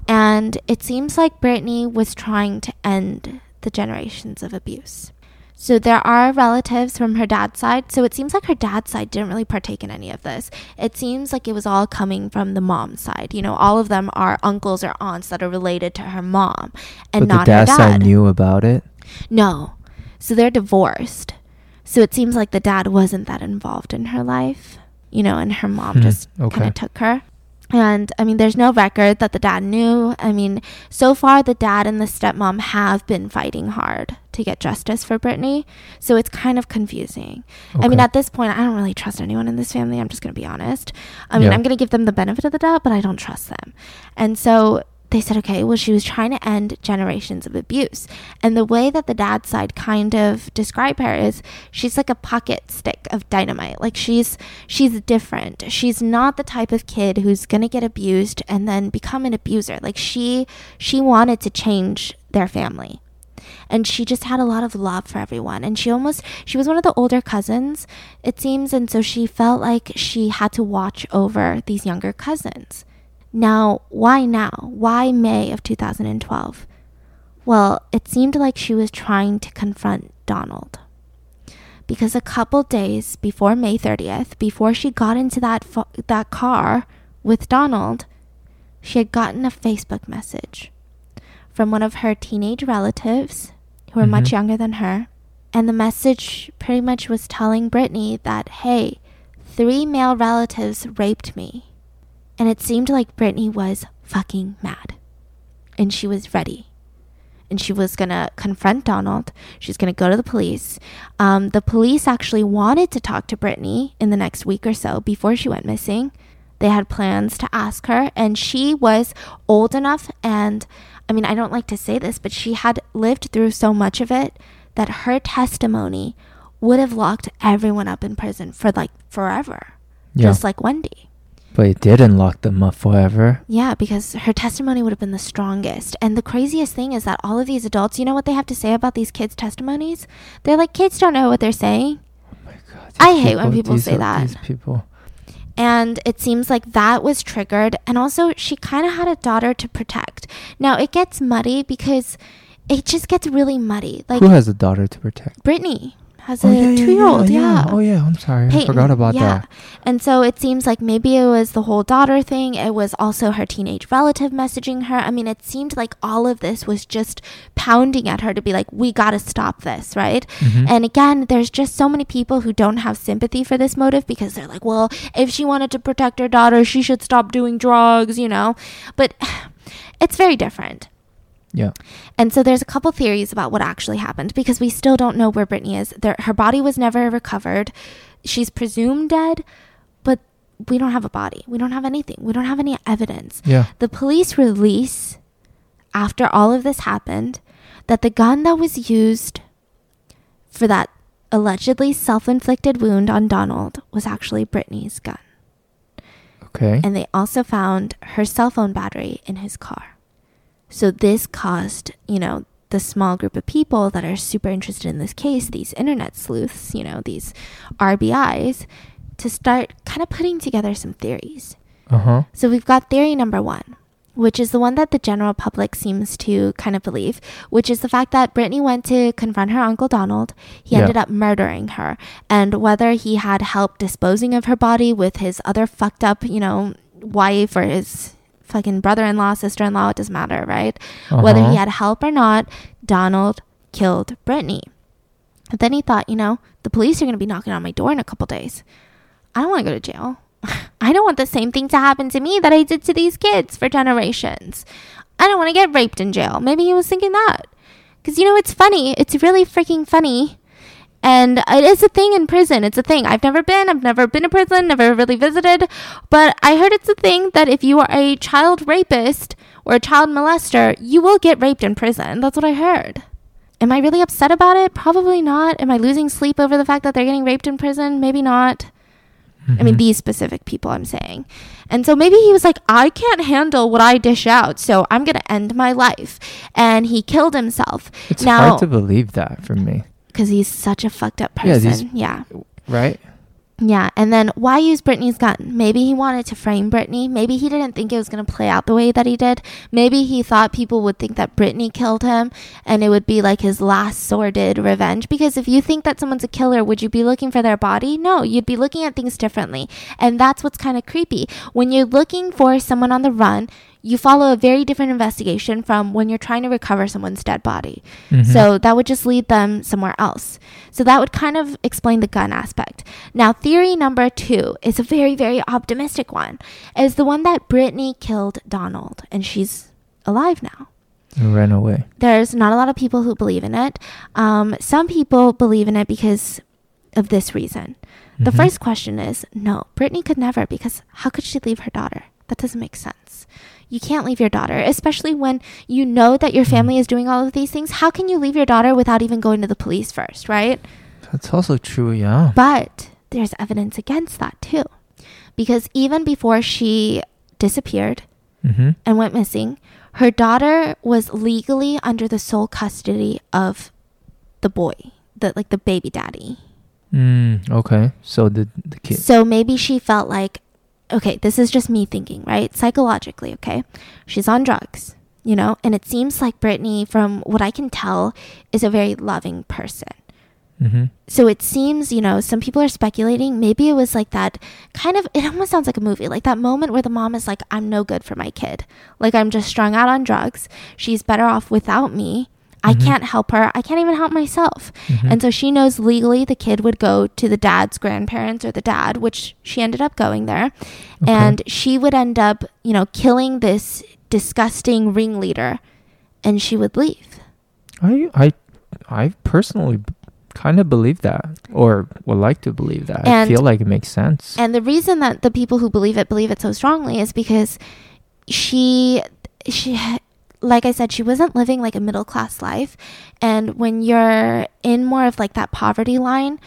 And it seems like Brittany was trying to end the generations of abuse. So there are relatives from her dad's side. So it seems like her dad's side didn't really partake in any of this. It seems like it was all coming from the mom's side. You know, all of them are uncles or aunts that are related to her mom and not her dad. But the dad's side knew about it? No. So they're divorced. So it seems like the dad wasn't that involved in her life, you know, and her mom hmm, just okay. kind of took her. And, I mean, there's no record that the dad knew. I mean, so far the dad and the stepmom have been fighting hard to to get justice for Brittany. So it's kind of confusing. Okay. I mean, at this point, I don't really trust anyone in this family. I'm just going to be honest. I mean, yeah. I'm going to give them the benefit of the doubt, but I don't trust them. And so they said, okay, well, she was trying to end generations of abuse. And the way that the dad side kind of describe her is she's like a pocket stick of dynamite. Like she's she's different. She's not the type of kid who's going to get abused and then become an abuser. Like she she wanted to change their family. And she just had a lot of love for everyone. And she almost, she was one of the older cousins, it seems. And so she felt like she had to watch over these younger cousins. Now, why now? Why May of two thousand twelve? Well, it seemed like she was trying to confront Donald. Because a couple days before May thirtieth, before she got into that fo- that car with Donald, she had gotten a Facebook message from one of her teenage relatives who were mm-hmm. much younger than her. And the message pretty much was telling Brittany that, hey, three male relatives raped me. And it seemed like Brittany was fucking mad. And she was ready. And she was going to confront Donald. She's going to go to the police. Um, the police actually wanted to talk to Brittany in the next week or so before she went missing. They had plans to ask her. And she was old enough. And I mean, I don't like to say this, but she had lived through so much of it that her testimony would have locked everyone up in prison for like forever. Yeah. Just like Wendy. But it didn't lock them up forever. Yeah, because her testimony would have been the strongest. And the craziest thing is that all of these adults, you know what they have to say about these kids' testimonies? They're like, kids don't know what they're saying. Oh my God. I people, hate when people say that. These people. And it seems like that was triggered. And also, she kind of had a daughter to protect. Now, it gets muddy because it just gets really muddy. Like, who has a daughter to protect? Brittany. As oh, a yeah, two-year-old, yeah, yeah. yeah. Oh, yeah, I'm sorry. Peyton, I forgot about yeah. that. And so it seems like maybe it was the whole daughter thing. It was also her teenage relative messaging her. I mean, it seemed like all of this was just pounding at her to be like, we got to stop this, right? Mm-hmm. And again, there's just so many people who don't have sympathy for this motive because they're like, well, if she wanted to protect her daughter, she should stop doing drugs, you know? But it's very different. Yeah. And so there's a couple theories about what actually happened because we still don't know where Brittany is. There, her body was never recovered. She's presumed dead, but we don't have a body. We don't have anything. We don't have any evidence. Yeah. The police release, after all of this happened, that the gun that was used for that allegedly self-inflicted wound on Donald was actually Brittany's gun. Okay. And they also found her cell phone battery in his car. So this caused, you know, the small group of people that are super interested in this case, these internet sleuths, you know, these R B Is, to start kind of putting together some theories. Uh-huh. So we've got theory number one, which is the one that the general public seems to kind of believe, which is the fact that Brittany went to confront her Uncle Donald. He yeah. ended up murdering her. And whether he had help disposing of her body with his other fucked up, you know, wife or his fucking brother-in-law, sister-in-law, it doesn't matter, right? Uh-huh. Whether he had help or not, Donald killed Brittany. But then he thought, you know, the police are going to be knocking on my door in a couple days. I don't want to go to jail. I don't want the same thing to happen to me that I did to these kids for generations. I don't want to get raped in jail. Maybe he was thinking that. Because, you know, it's funny. It's really freaking funny. And it is a thing in prison. It's a thing. I've never been. I've never been to prison. Never really visited. But I heard it's a thing that if you are a child rapist or a child molester, you will get raped in prison. That's what I heard. Am I really upset about it? Probably not. Am I losing sleep over the fact that they're getting raped in prison? Maybe not. Mm-hmm. I mean, these specific people I'm saying. And so maybe he was like, I can't handle what I dish out, so I'm going to end my life. And he killed himself. It's now, hard to believe that for me. Because he's such a fucked up person. Yeah, yeah. Right? Yeah. And then why use Brittany's gun? Maybe he wanted to frame Brittany. Maybe he didn't think it was going to play out the way that he did. Maybe he thought people would think that Brittany killed him and it would be like his last sordid revenge. Because if you think that someone's a killer, would you be looking for their body? No, you'd be looking at things differently. And that's what's kind of creepy. When you're looking for someone on the run, you follow a very different investigation from when you're trying to recover someone's dead body. Mm-hmm. So that would just lead them somewhere else. So that would kind of explain the gun aspect. Now, theory number two is a very, very optimistic one. It's the one that Brittany killed Donald, and she's alive now. And ran away. There's not a lot of people who believe in it. Um, some people believe in it because of this reason. The mm-hmm. first question is, no, Brittany could never, because how could she leave her daughter? That doesn't make sense. You can't leave your daughter, especially when you know that your family is doing all of these things. How can you leave your daughter without even going to the police first, right? That's also true, yeah. But there's evidence against that, too. Because even before she disappeared mm-hmm. and went missing, her daughter was legally under the sole custody of the boy, the like the baby daddy. Mm, okay, so the, the kid. So maybe she felt like, okay, this is just me thinking, right? Psychologically, okay? She's on drugs, you know? And it seems like Brittany, from what I can tell, is a very loving person. Mm-hmm. So it seems, you know, some people are speculating, maybe it was like that kind of, it almost sounds like a movie, like that moment where the mom is like, I'm no good for my kid. Like, I'm just strung out on drugs. She's better off without me. I mm-hmm. can't help her. I can't even help myself. Mm-hmm. And so she knows legally the kid would go to the dad's grandparents or the dad, which she ended up going there. Okay. And she would end up, you know, killing this disgusting ringleader, and she would leave. I, I, I personally kind of believe that, or would like to believe that. And I feel like it makes sense. And the reason that the people who believe it believe it so strongly is because she, she, like I said, she wasn't living like a middle-class life. And when you're in more of like that poverty line,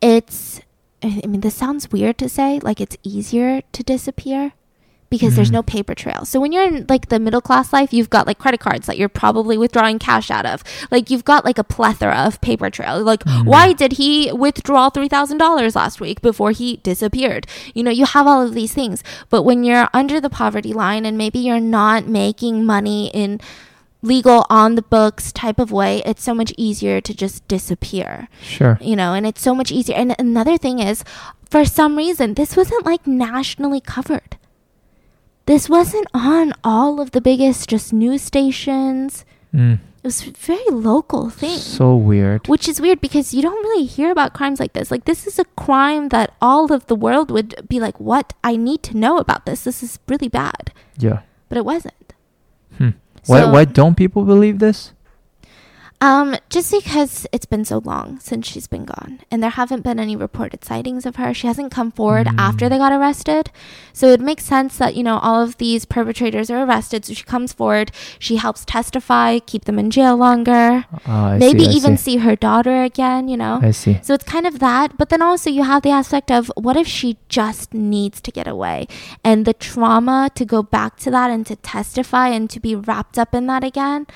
it's, I mean, this sounds weird to say, like it's easier to disappear because mm. there's no paper trail. So when you're in like the middle-class life, you've got like credit cards that you're probably withdrawing cash out of. Like you've got like a plethora of paper trail. Like mm. why did he withdraw three thousand dollars last week before he disappeared? You know, you have all of these things. But when you're under the poverty line and maybe you're not making money in legal on the books type of way, it's so much easier to just disappear. Sure. You know, and it's so much easier. And another thing is, for some reason, this wasn't like nationally covered. This wasn't on all of the biggest just news stations. Mm. It was a very local thing. So weird. Which is weird because you don't really hear about crimes like this. Like, this is a crime that all of the world would be like, what? I need to know about this. This is really bad. Yeah. But it wasn't. Hmm. So, why, why don't people believe this? Um, just because it's been so long since she's been gone, and there haven't been any reported sightings of her. She hasn't come forward mm. after they got arrested. So it makes sense that, you know, all of these perpetrators are arrested. So she comes forward. She helps testify, keep them in jail longer. Uh, Maybe see, even see. see her daughter again, you know. I see. So it's kind of that. But then also you have the aspect of, what if she just needs to get away? And the trauma to go back to that and to testify and to be wrapped up in that again,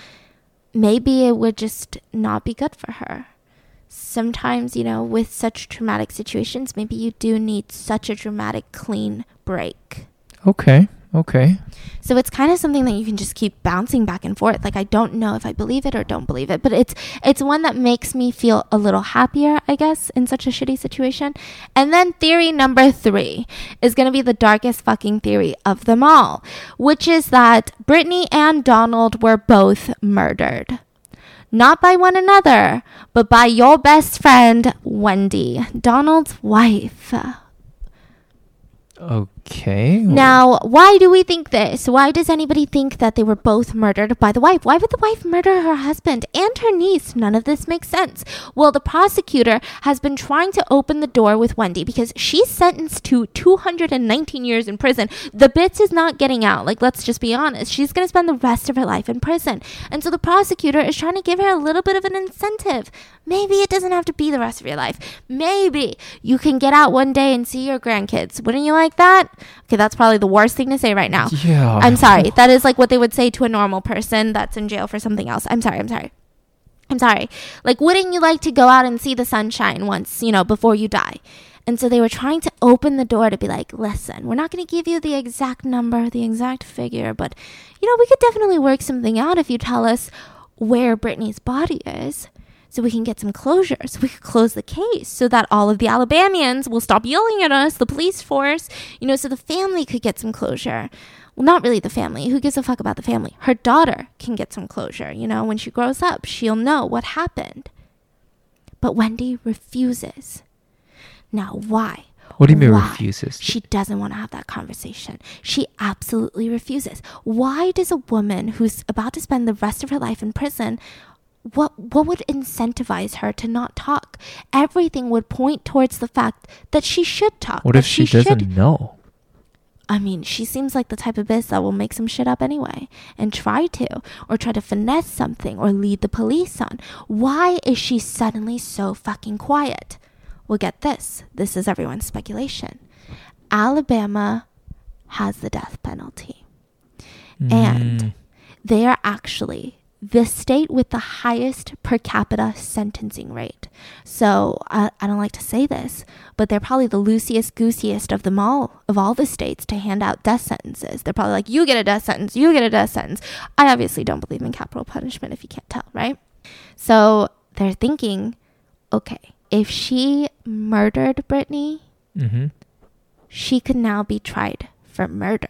maybe it would just not be good for her. Sometimes, you know, with such traumatic situations, maybe you do need such a dramatic clean break. Okay, okay. So it's kind of something that you can just keep bouncing back and forth. Like, I don't know if I believe it or don't believe it, but it's it's one that makes me feel a little happier, I guess, in such a shitty situation. And then theory number three is going to be the darkest fucking theory of them all, which is that Brittany and Donald were both murdered. Not by one another, but by your best friend, Wendy, Donald's wife. Okay. Now, why do we think this? Why does anybody think that they were both murdered by the wife? Why would the wife murder her husband and her niece? None of this makes sense. Well, the prosecutor has been trying to open the door with Wendy because she's sentenced to two hundred nineteen years in prison. The bitch is not getting out. Like, let's just be honest. She's going to spend the rest of her life in prison. And so the prosecutor is trying to give her a little bit of an incentive. Maybe it doesn't have to be the rest of your life. Maybe you can get out one day and see your grandkids. Wouldn't you like that? Okay, that's probably the worst thing to say right now. Yeah. I'm sorry. That is like what they would say to a normal person that's in jail for something else. I'm sorry. I'm sorry. I'm sorry. Like, wouldn't you like to go out and see the sunshine once, you know, before you die? And so they were trying to open the door to be like, listen, we're not going to give you the exact number, the exact figure, but, you know, we could definitely work something out if you tell us where Brittany's body is. So we can get some closure, so we could close the case so that all of the Alabamians will stop yelling at us, the police force, you know, so the family could get some closure. Well, not really the family. Who gives a fuck about the family? Her daughter can get some closure, you know, when she grows up, she'll know what happened. But Wendy refuses. Now, why? What do you mean why? Refuses? To? She doesn't want to have that conversation. She absolutely refuses. Why does a woman who's about to spend the rest of her life in prison, what what would incentivize her to not talk? Everything would point towards the fact that she should talk. What if she, she doesn't should, know? I mean, she seems like the type of bitch that will make some shit up anyway and try to, or try to finesse something or lead the police on. Why is she suddenly so fucking quiet? Well, get this. This is everyone's speculation. Alabama has the death penalty. Mm. And they are actually the state with the highest per capita sentencing rate. So I, I don't like to say this, but they're probably the loosest gooseiest of them all, of all the states to hand out death sentences. They're probably like, you get a death sentence, you get a death sentence. I obviously don't believe in capital punishment if you can't tell, right? So they're thinking, okay, if she murdered Brittany, mm-hmm. she could now be tried for murder.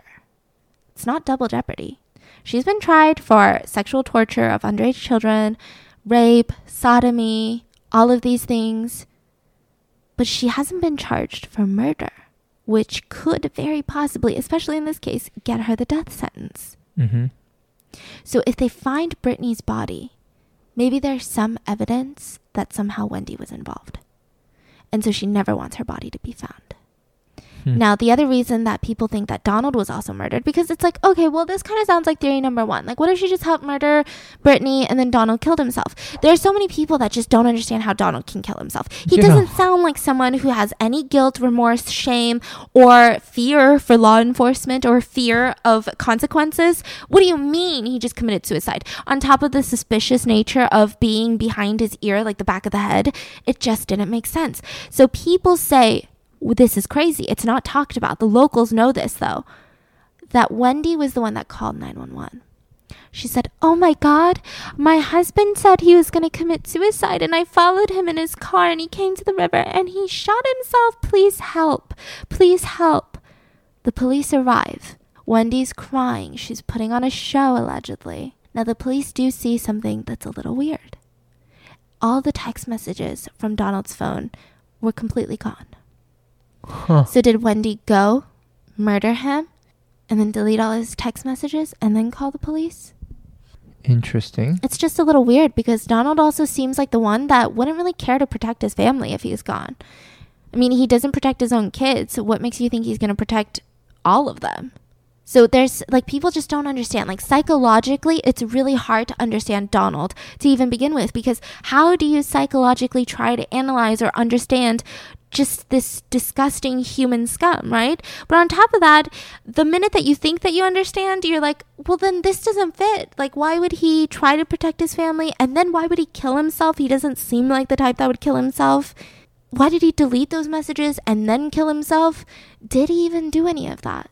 It's not double jeopardy. She's been tried for sexual torture of underage children, rape, sodomy, all of these things. But she hasn't been charged for murder, which could very possibly, especially in this case, get her the death sentence. Mm-hmm. So if they find Brittany's body, maybe there's some evidence that somehow Wendy was involved. And so she never wants her body to be found. Hmm. Now, the other reason that people think that Donald was also murdered, because it's like, okay, well, this kind of sounds like theory number one. Like, what if she just helped murder Brittany and then Donald killed himself? There are so many people that just don't understand how Donald can kill himself. He yeah. doesn't sound like someone who has any guilt, remorse, shame, or fear for law enforcement or fear of consequences. What do you mean he just committed suicide? On top of the suspicious nature of being behind his ear, like the back of the head, it just didn't make sense. So people say, this is crazy. It's not talked about. The locals know this, though, that Wendy was the one that called nine one one. She said, oh, my God, my husband said he was going to commit suicide, and I followed him in his car, and he came to the river, and he shot himself. Please help. Please help. The police arrive. Wendy's crying. She's putting on a show, allegedly. Now, the police do see something that's a little weird. All the text messages from Donald's phone were completely gone. Huh. So did Wendy go murder him and then delete all his text messages and then call the police? Interesting. It's just a little weird because Donald also seems like the one that wouldn't really care to protect his family if he was gone. I mean, he doesn't protect his own kids. So what makes you think he's going to protect all of them? So there's, like, people just don't understand. Like, psychologically, it's really hard to understand Donald to even begin with, because how do you psychologically try to analyze or understand just this disgusting human scum, right? But on top of that, the minute that you think that you understand, you're like, well, then this doesn't fit. Like, why would he try to protect his family? And then why would he kill himself? He doesn't seem like the type that would kill himself. Why did he delete those messages and then kill himself? Did he even do any of that?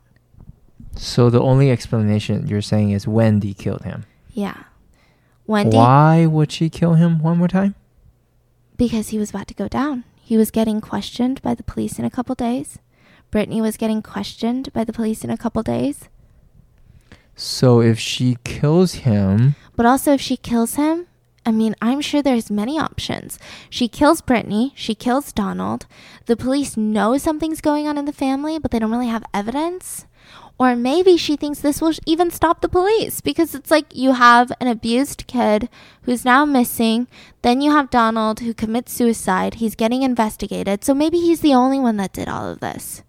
So the only explanation you're saying is Wendy killed him. Yeah. Wendy. Why would she kill him one more time? Because he was about to go down. He was getting questioned by the police in a couple days. Brittany was getting questioned by the police in a couple days. So if she kills him... But also if she kills him, I mean, I'm sure there's many options. She kills Brittany. She kills Donald. The police know something's going on in the family, but they don't really have evidence. Or maybe she thinks this will even stop the police, because it's like you have an abused kid who's now missing. Then you have Donald who commits suicide. He's getting investigated. So maybe he's the only one that did all of this,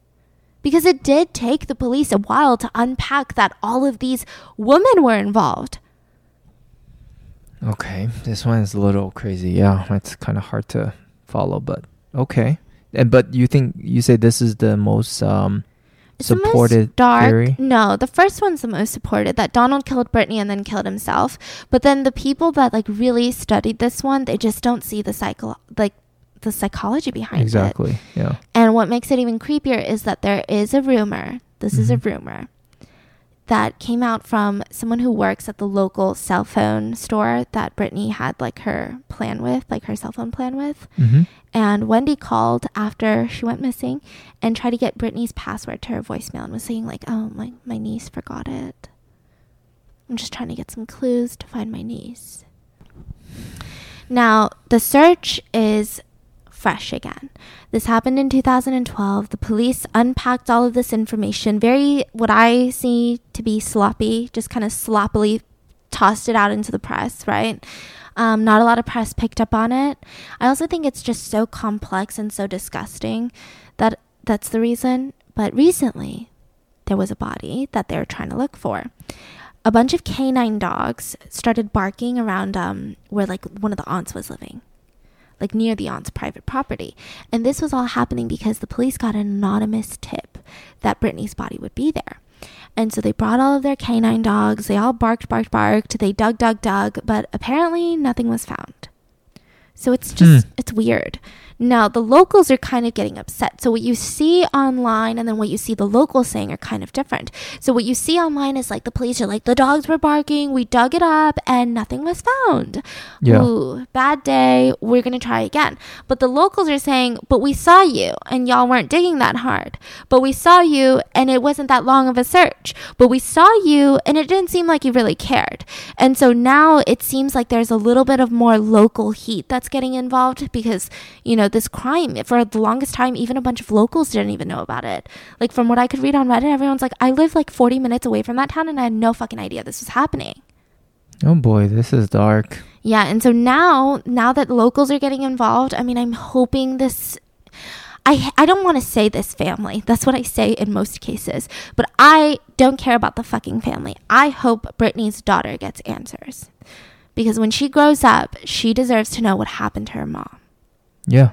because it did take the police a while to unpack that all of these women were involved. Okay. This one is a little crazy. Yeah. It's kind of hard to follow, but okay. And, but you think you say this is the most, um, It's supported the most dark theory? No, the first one's the most supported, that Donald killed Brittany and then killed himself. But then the people that like really studied this one, they just don't see the psycho like the psychology behind exactly. it. Exactly. Yeah. And what makes it even creepier is that there is a rumor. This mm-hmm. is a rumor that came out from someone who works at the local cell phone store that Brittany had like her plan with, like her cell phone plan with. Mm-hmm. And Wendy called after she went missing and tried to get Brittany's password to her voicemail and was saying like, oh, my, my niece forgot it. I'm just trying to get some clues to find my niece. Now, the search is fresh again. This happened in two thousand twelve. The police unpacked all of this information, very, what I see to be sloppy, just kind of sloppily tossed it out into the press, right? Um, not a lot of press picked up on it. I also think it's just so complex and so disgusting that that's the reason. But recently, there was a body that they were trying to look for. A bunch of canine dogs started barking around um, where like one of the aunts was living, like near the aunt's private property. And this was all happening because the police got an anonymous tip that Brittany's body would be there. And so they brought all of their canine dogs. They all barked, barked, barked. They dug, dug, dug. But apparently nothing was found. So it's just, mm. it's weird. Now, the locals are kind of getting upset. So what you see online and then what you see the locals saying are kind of different. So what you see online is like the police are like, the dogs were barking, we dug it up, and nothing was found. Yeah. Ooh, bad day, we're going to try again. But the locals are saying, but we saw you, and y'all weren't digging that hard. But we saw you, and it wasn't that long of a search. But we saw you, and it didn't seem like you really cared. And so now it seems like there's a little bit of more local heat that's getting involved, because you know this crime, for the longest time even a bunch of locals didn't even know about it. Like from what I could read on Reddit, everyone's like, I live like forty minutes away from that town and I had no fucking idea this was happening. Oh boy, this is dark. Yeah. And so now now that locals are getting involved, I mean, I'm hoping this, I, I don't want to say this family. That's what I say in most cases. But I don't care about the fucking family. I hope Brittany's daughter gets answers. Because when she grows up, she deserves to know what happened to her mom. Yeah.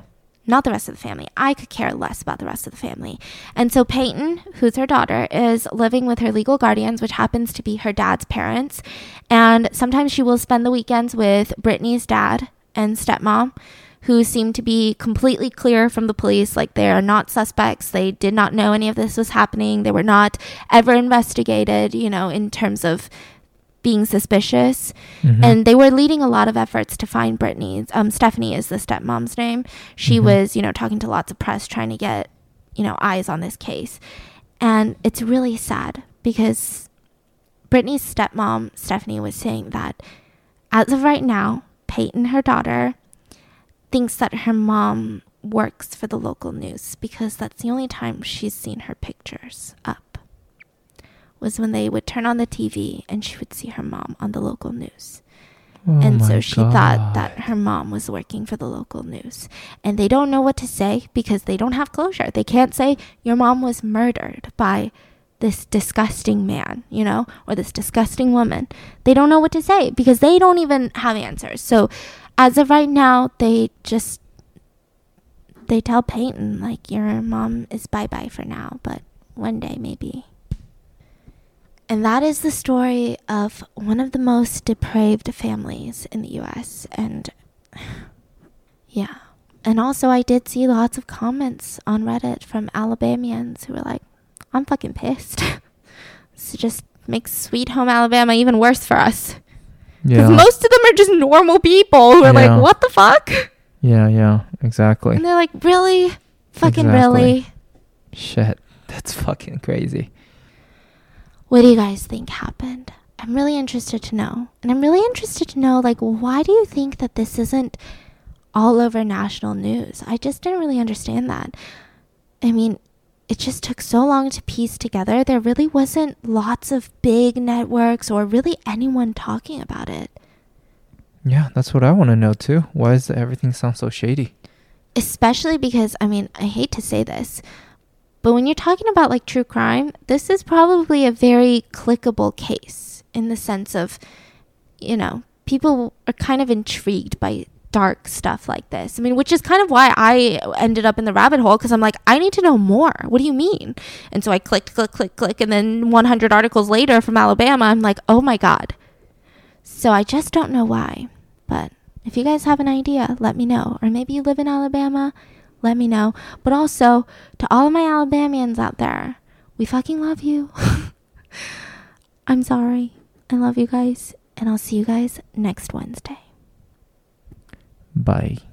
Not the rest of the family. I could care less about the rest of the family. And so Peyton, who's her daughter, is living with her legal guardians, which happens to be her dad's parents. And sometimes she will spend the weekends with Brittany's dad and stepmom, who seem to be completely clear from the police. Like, they are not suspects. They did not know any of this was happening. They were not ever investigated, you know, in terms of being suspicious. Mm-hmm. And they were leading a lot of efforts to find Brittany. Um, Stephanie is the stepmom's name. She mm-hmm. was, you know, talking to lots of press, trying to get, you know, eyes on this case. And it's really sad because Brittany's stepmom, Stephanie, was saying that as of right now, Peyton, her daughter, thinks that her mom works for the local news because that's the only time she's seen her pictures up. Was when they would turn on the T V and she would see her mom on the local news. Oh and so she God. thought that her mom was working for the local news. And they don't know what to say because they don't have closure. They can't say your mom was murdered by this disgusting man, you know, or this disgusting woman. They don't know what to say because they don't even have answers. So as of right now, they just, they tell Peyton, like, your mom is bye-bye for now, but one day maybe. And that is the story of one of the most depraved families in the U S And yeah. And also I did see lots of comments on Reddit from Alabamians who were like, I'm fucking pissed. This just makes Sweet Home Alabama even worse for us. Yeah. Because most of them are just normal people who are yeah. like, what the fuck? Yeah, yeah, exactly. And they're like, really? Fucking exactly. really? Shit, that's fucking crazy. What do you guys think happened? I'm really interested to know. And I'm really interested to know, like, why do you think that this isn't all over national news? I just didn't really understand that. I mean, it just took so long to piece together. There really wasn't lots of big networks or really anyone talking about it. Yeah, that's what I want to know, too. Why does everything sound so shady? Especially because, I mean, I hate to say this, but when you're talking about like true crime, this is probably a very clickable case in the sense of, you know, people are kind of intrigued by dark stuff like this. I mean, which is kind of why I ended up in the rabbit hole, because I'm like, I need to know more. What do you mean? And so I clicked, click, click, click. And then one hundred articles later from Alabama, I'm like, oh my God. So I just don't know why. But if you guys have an idea, let me know. Or maybe you live in Alabama. Let me know. But also, to all of my Alabamians out there, we fucking love you. I'm sorry. I love you guys. And I'll see you guys next Wednesday. Bye.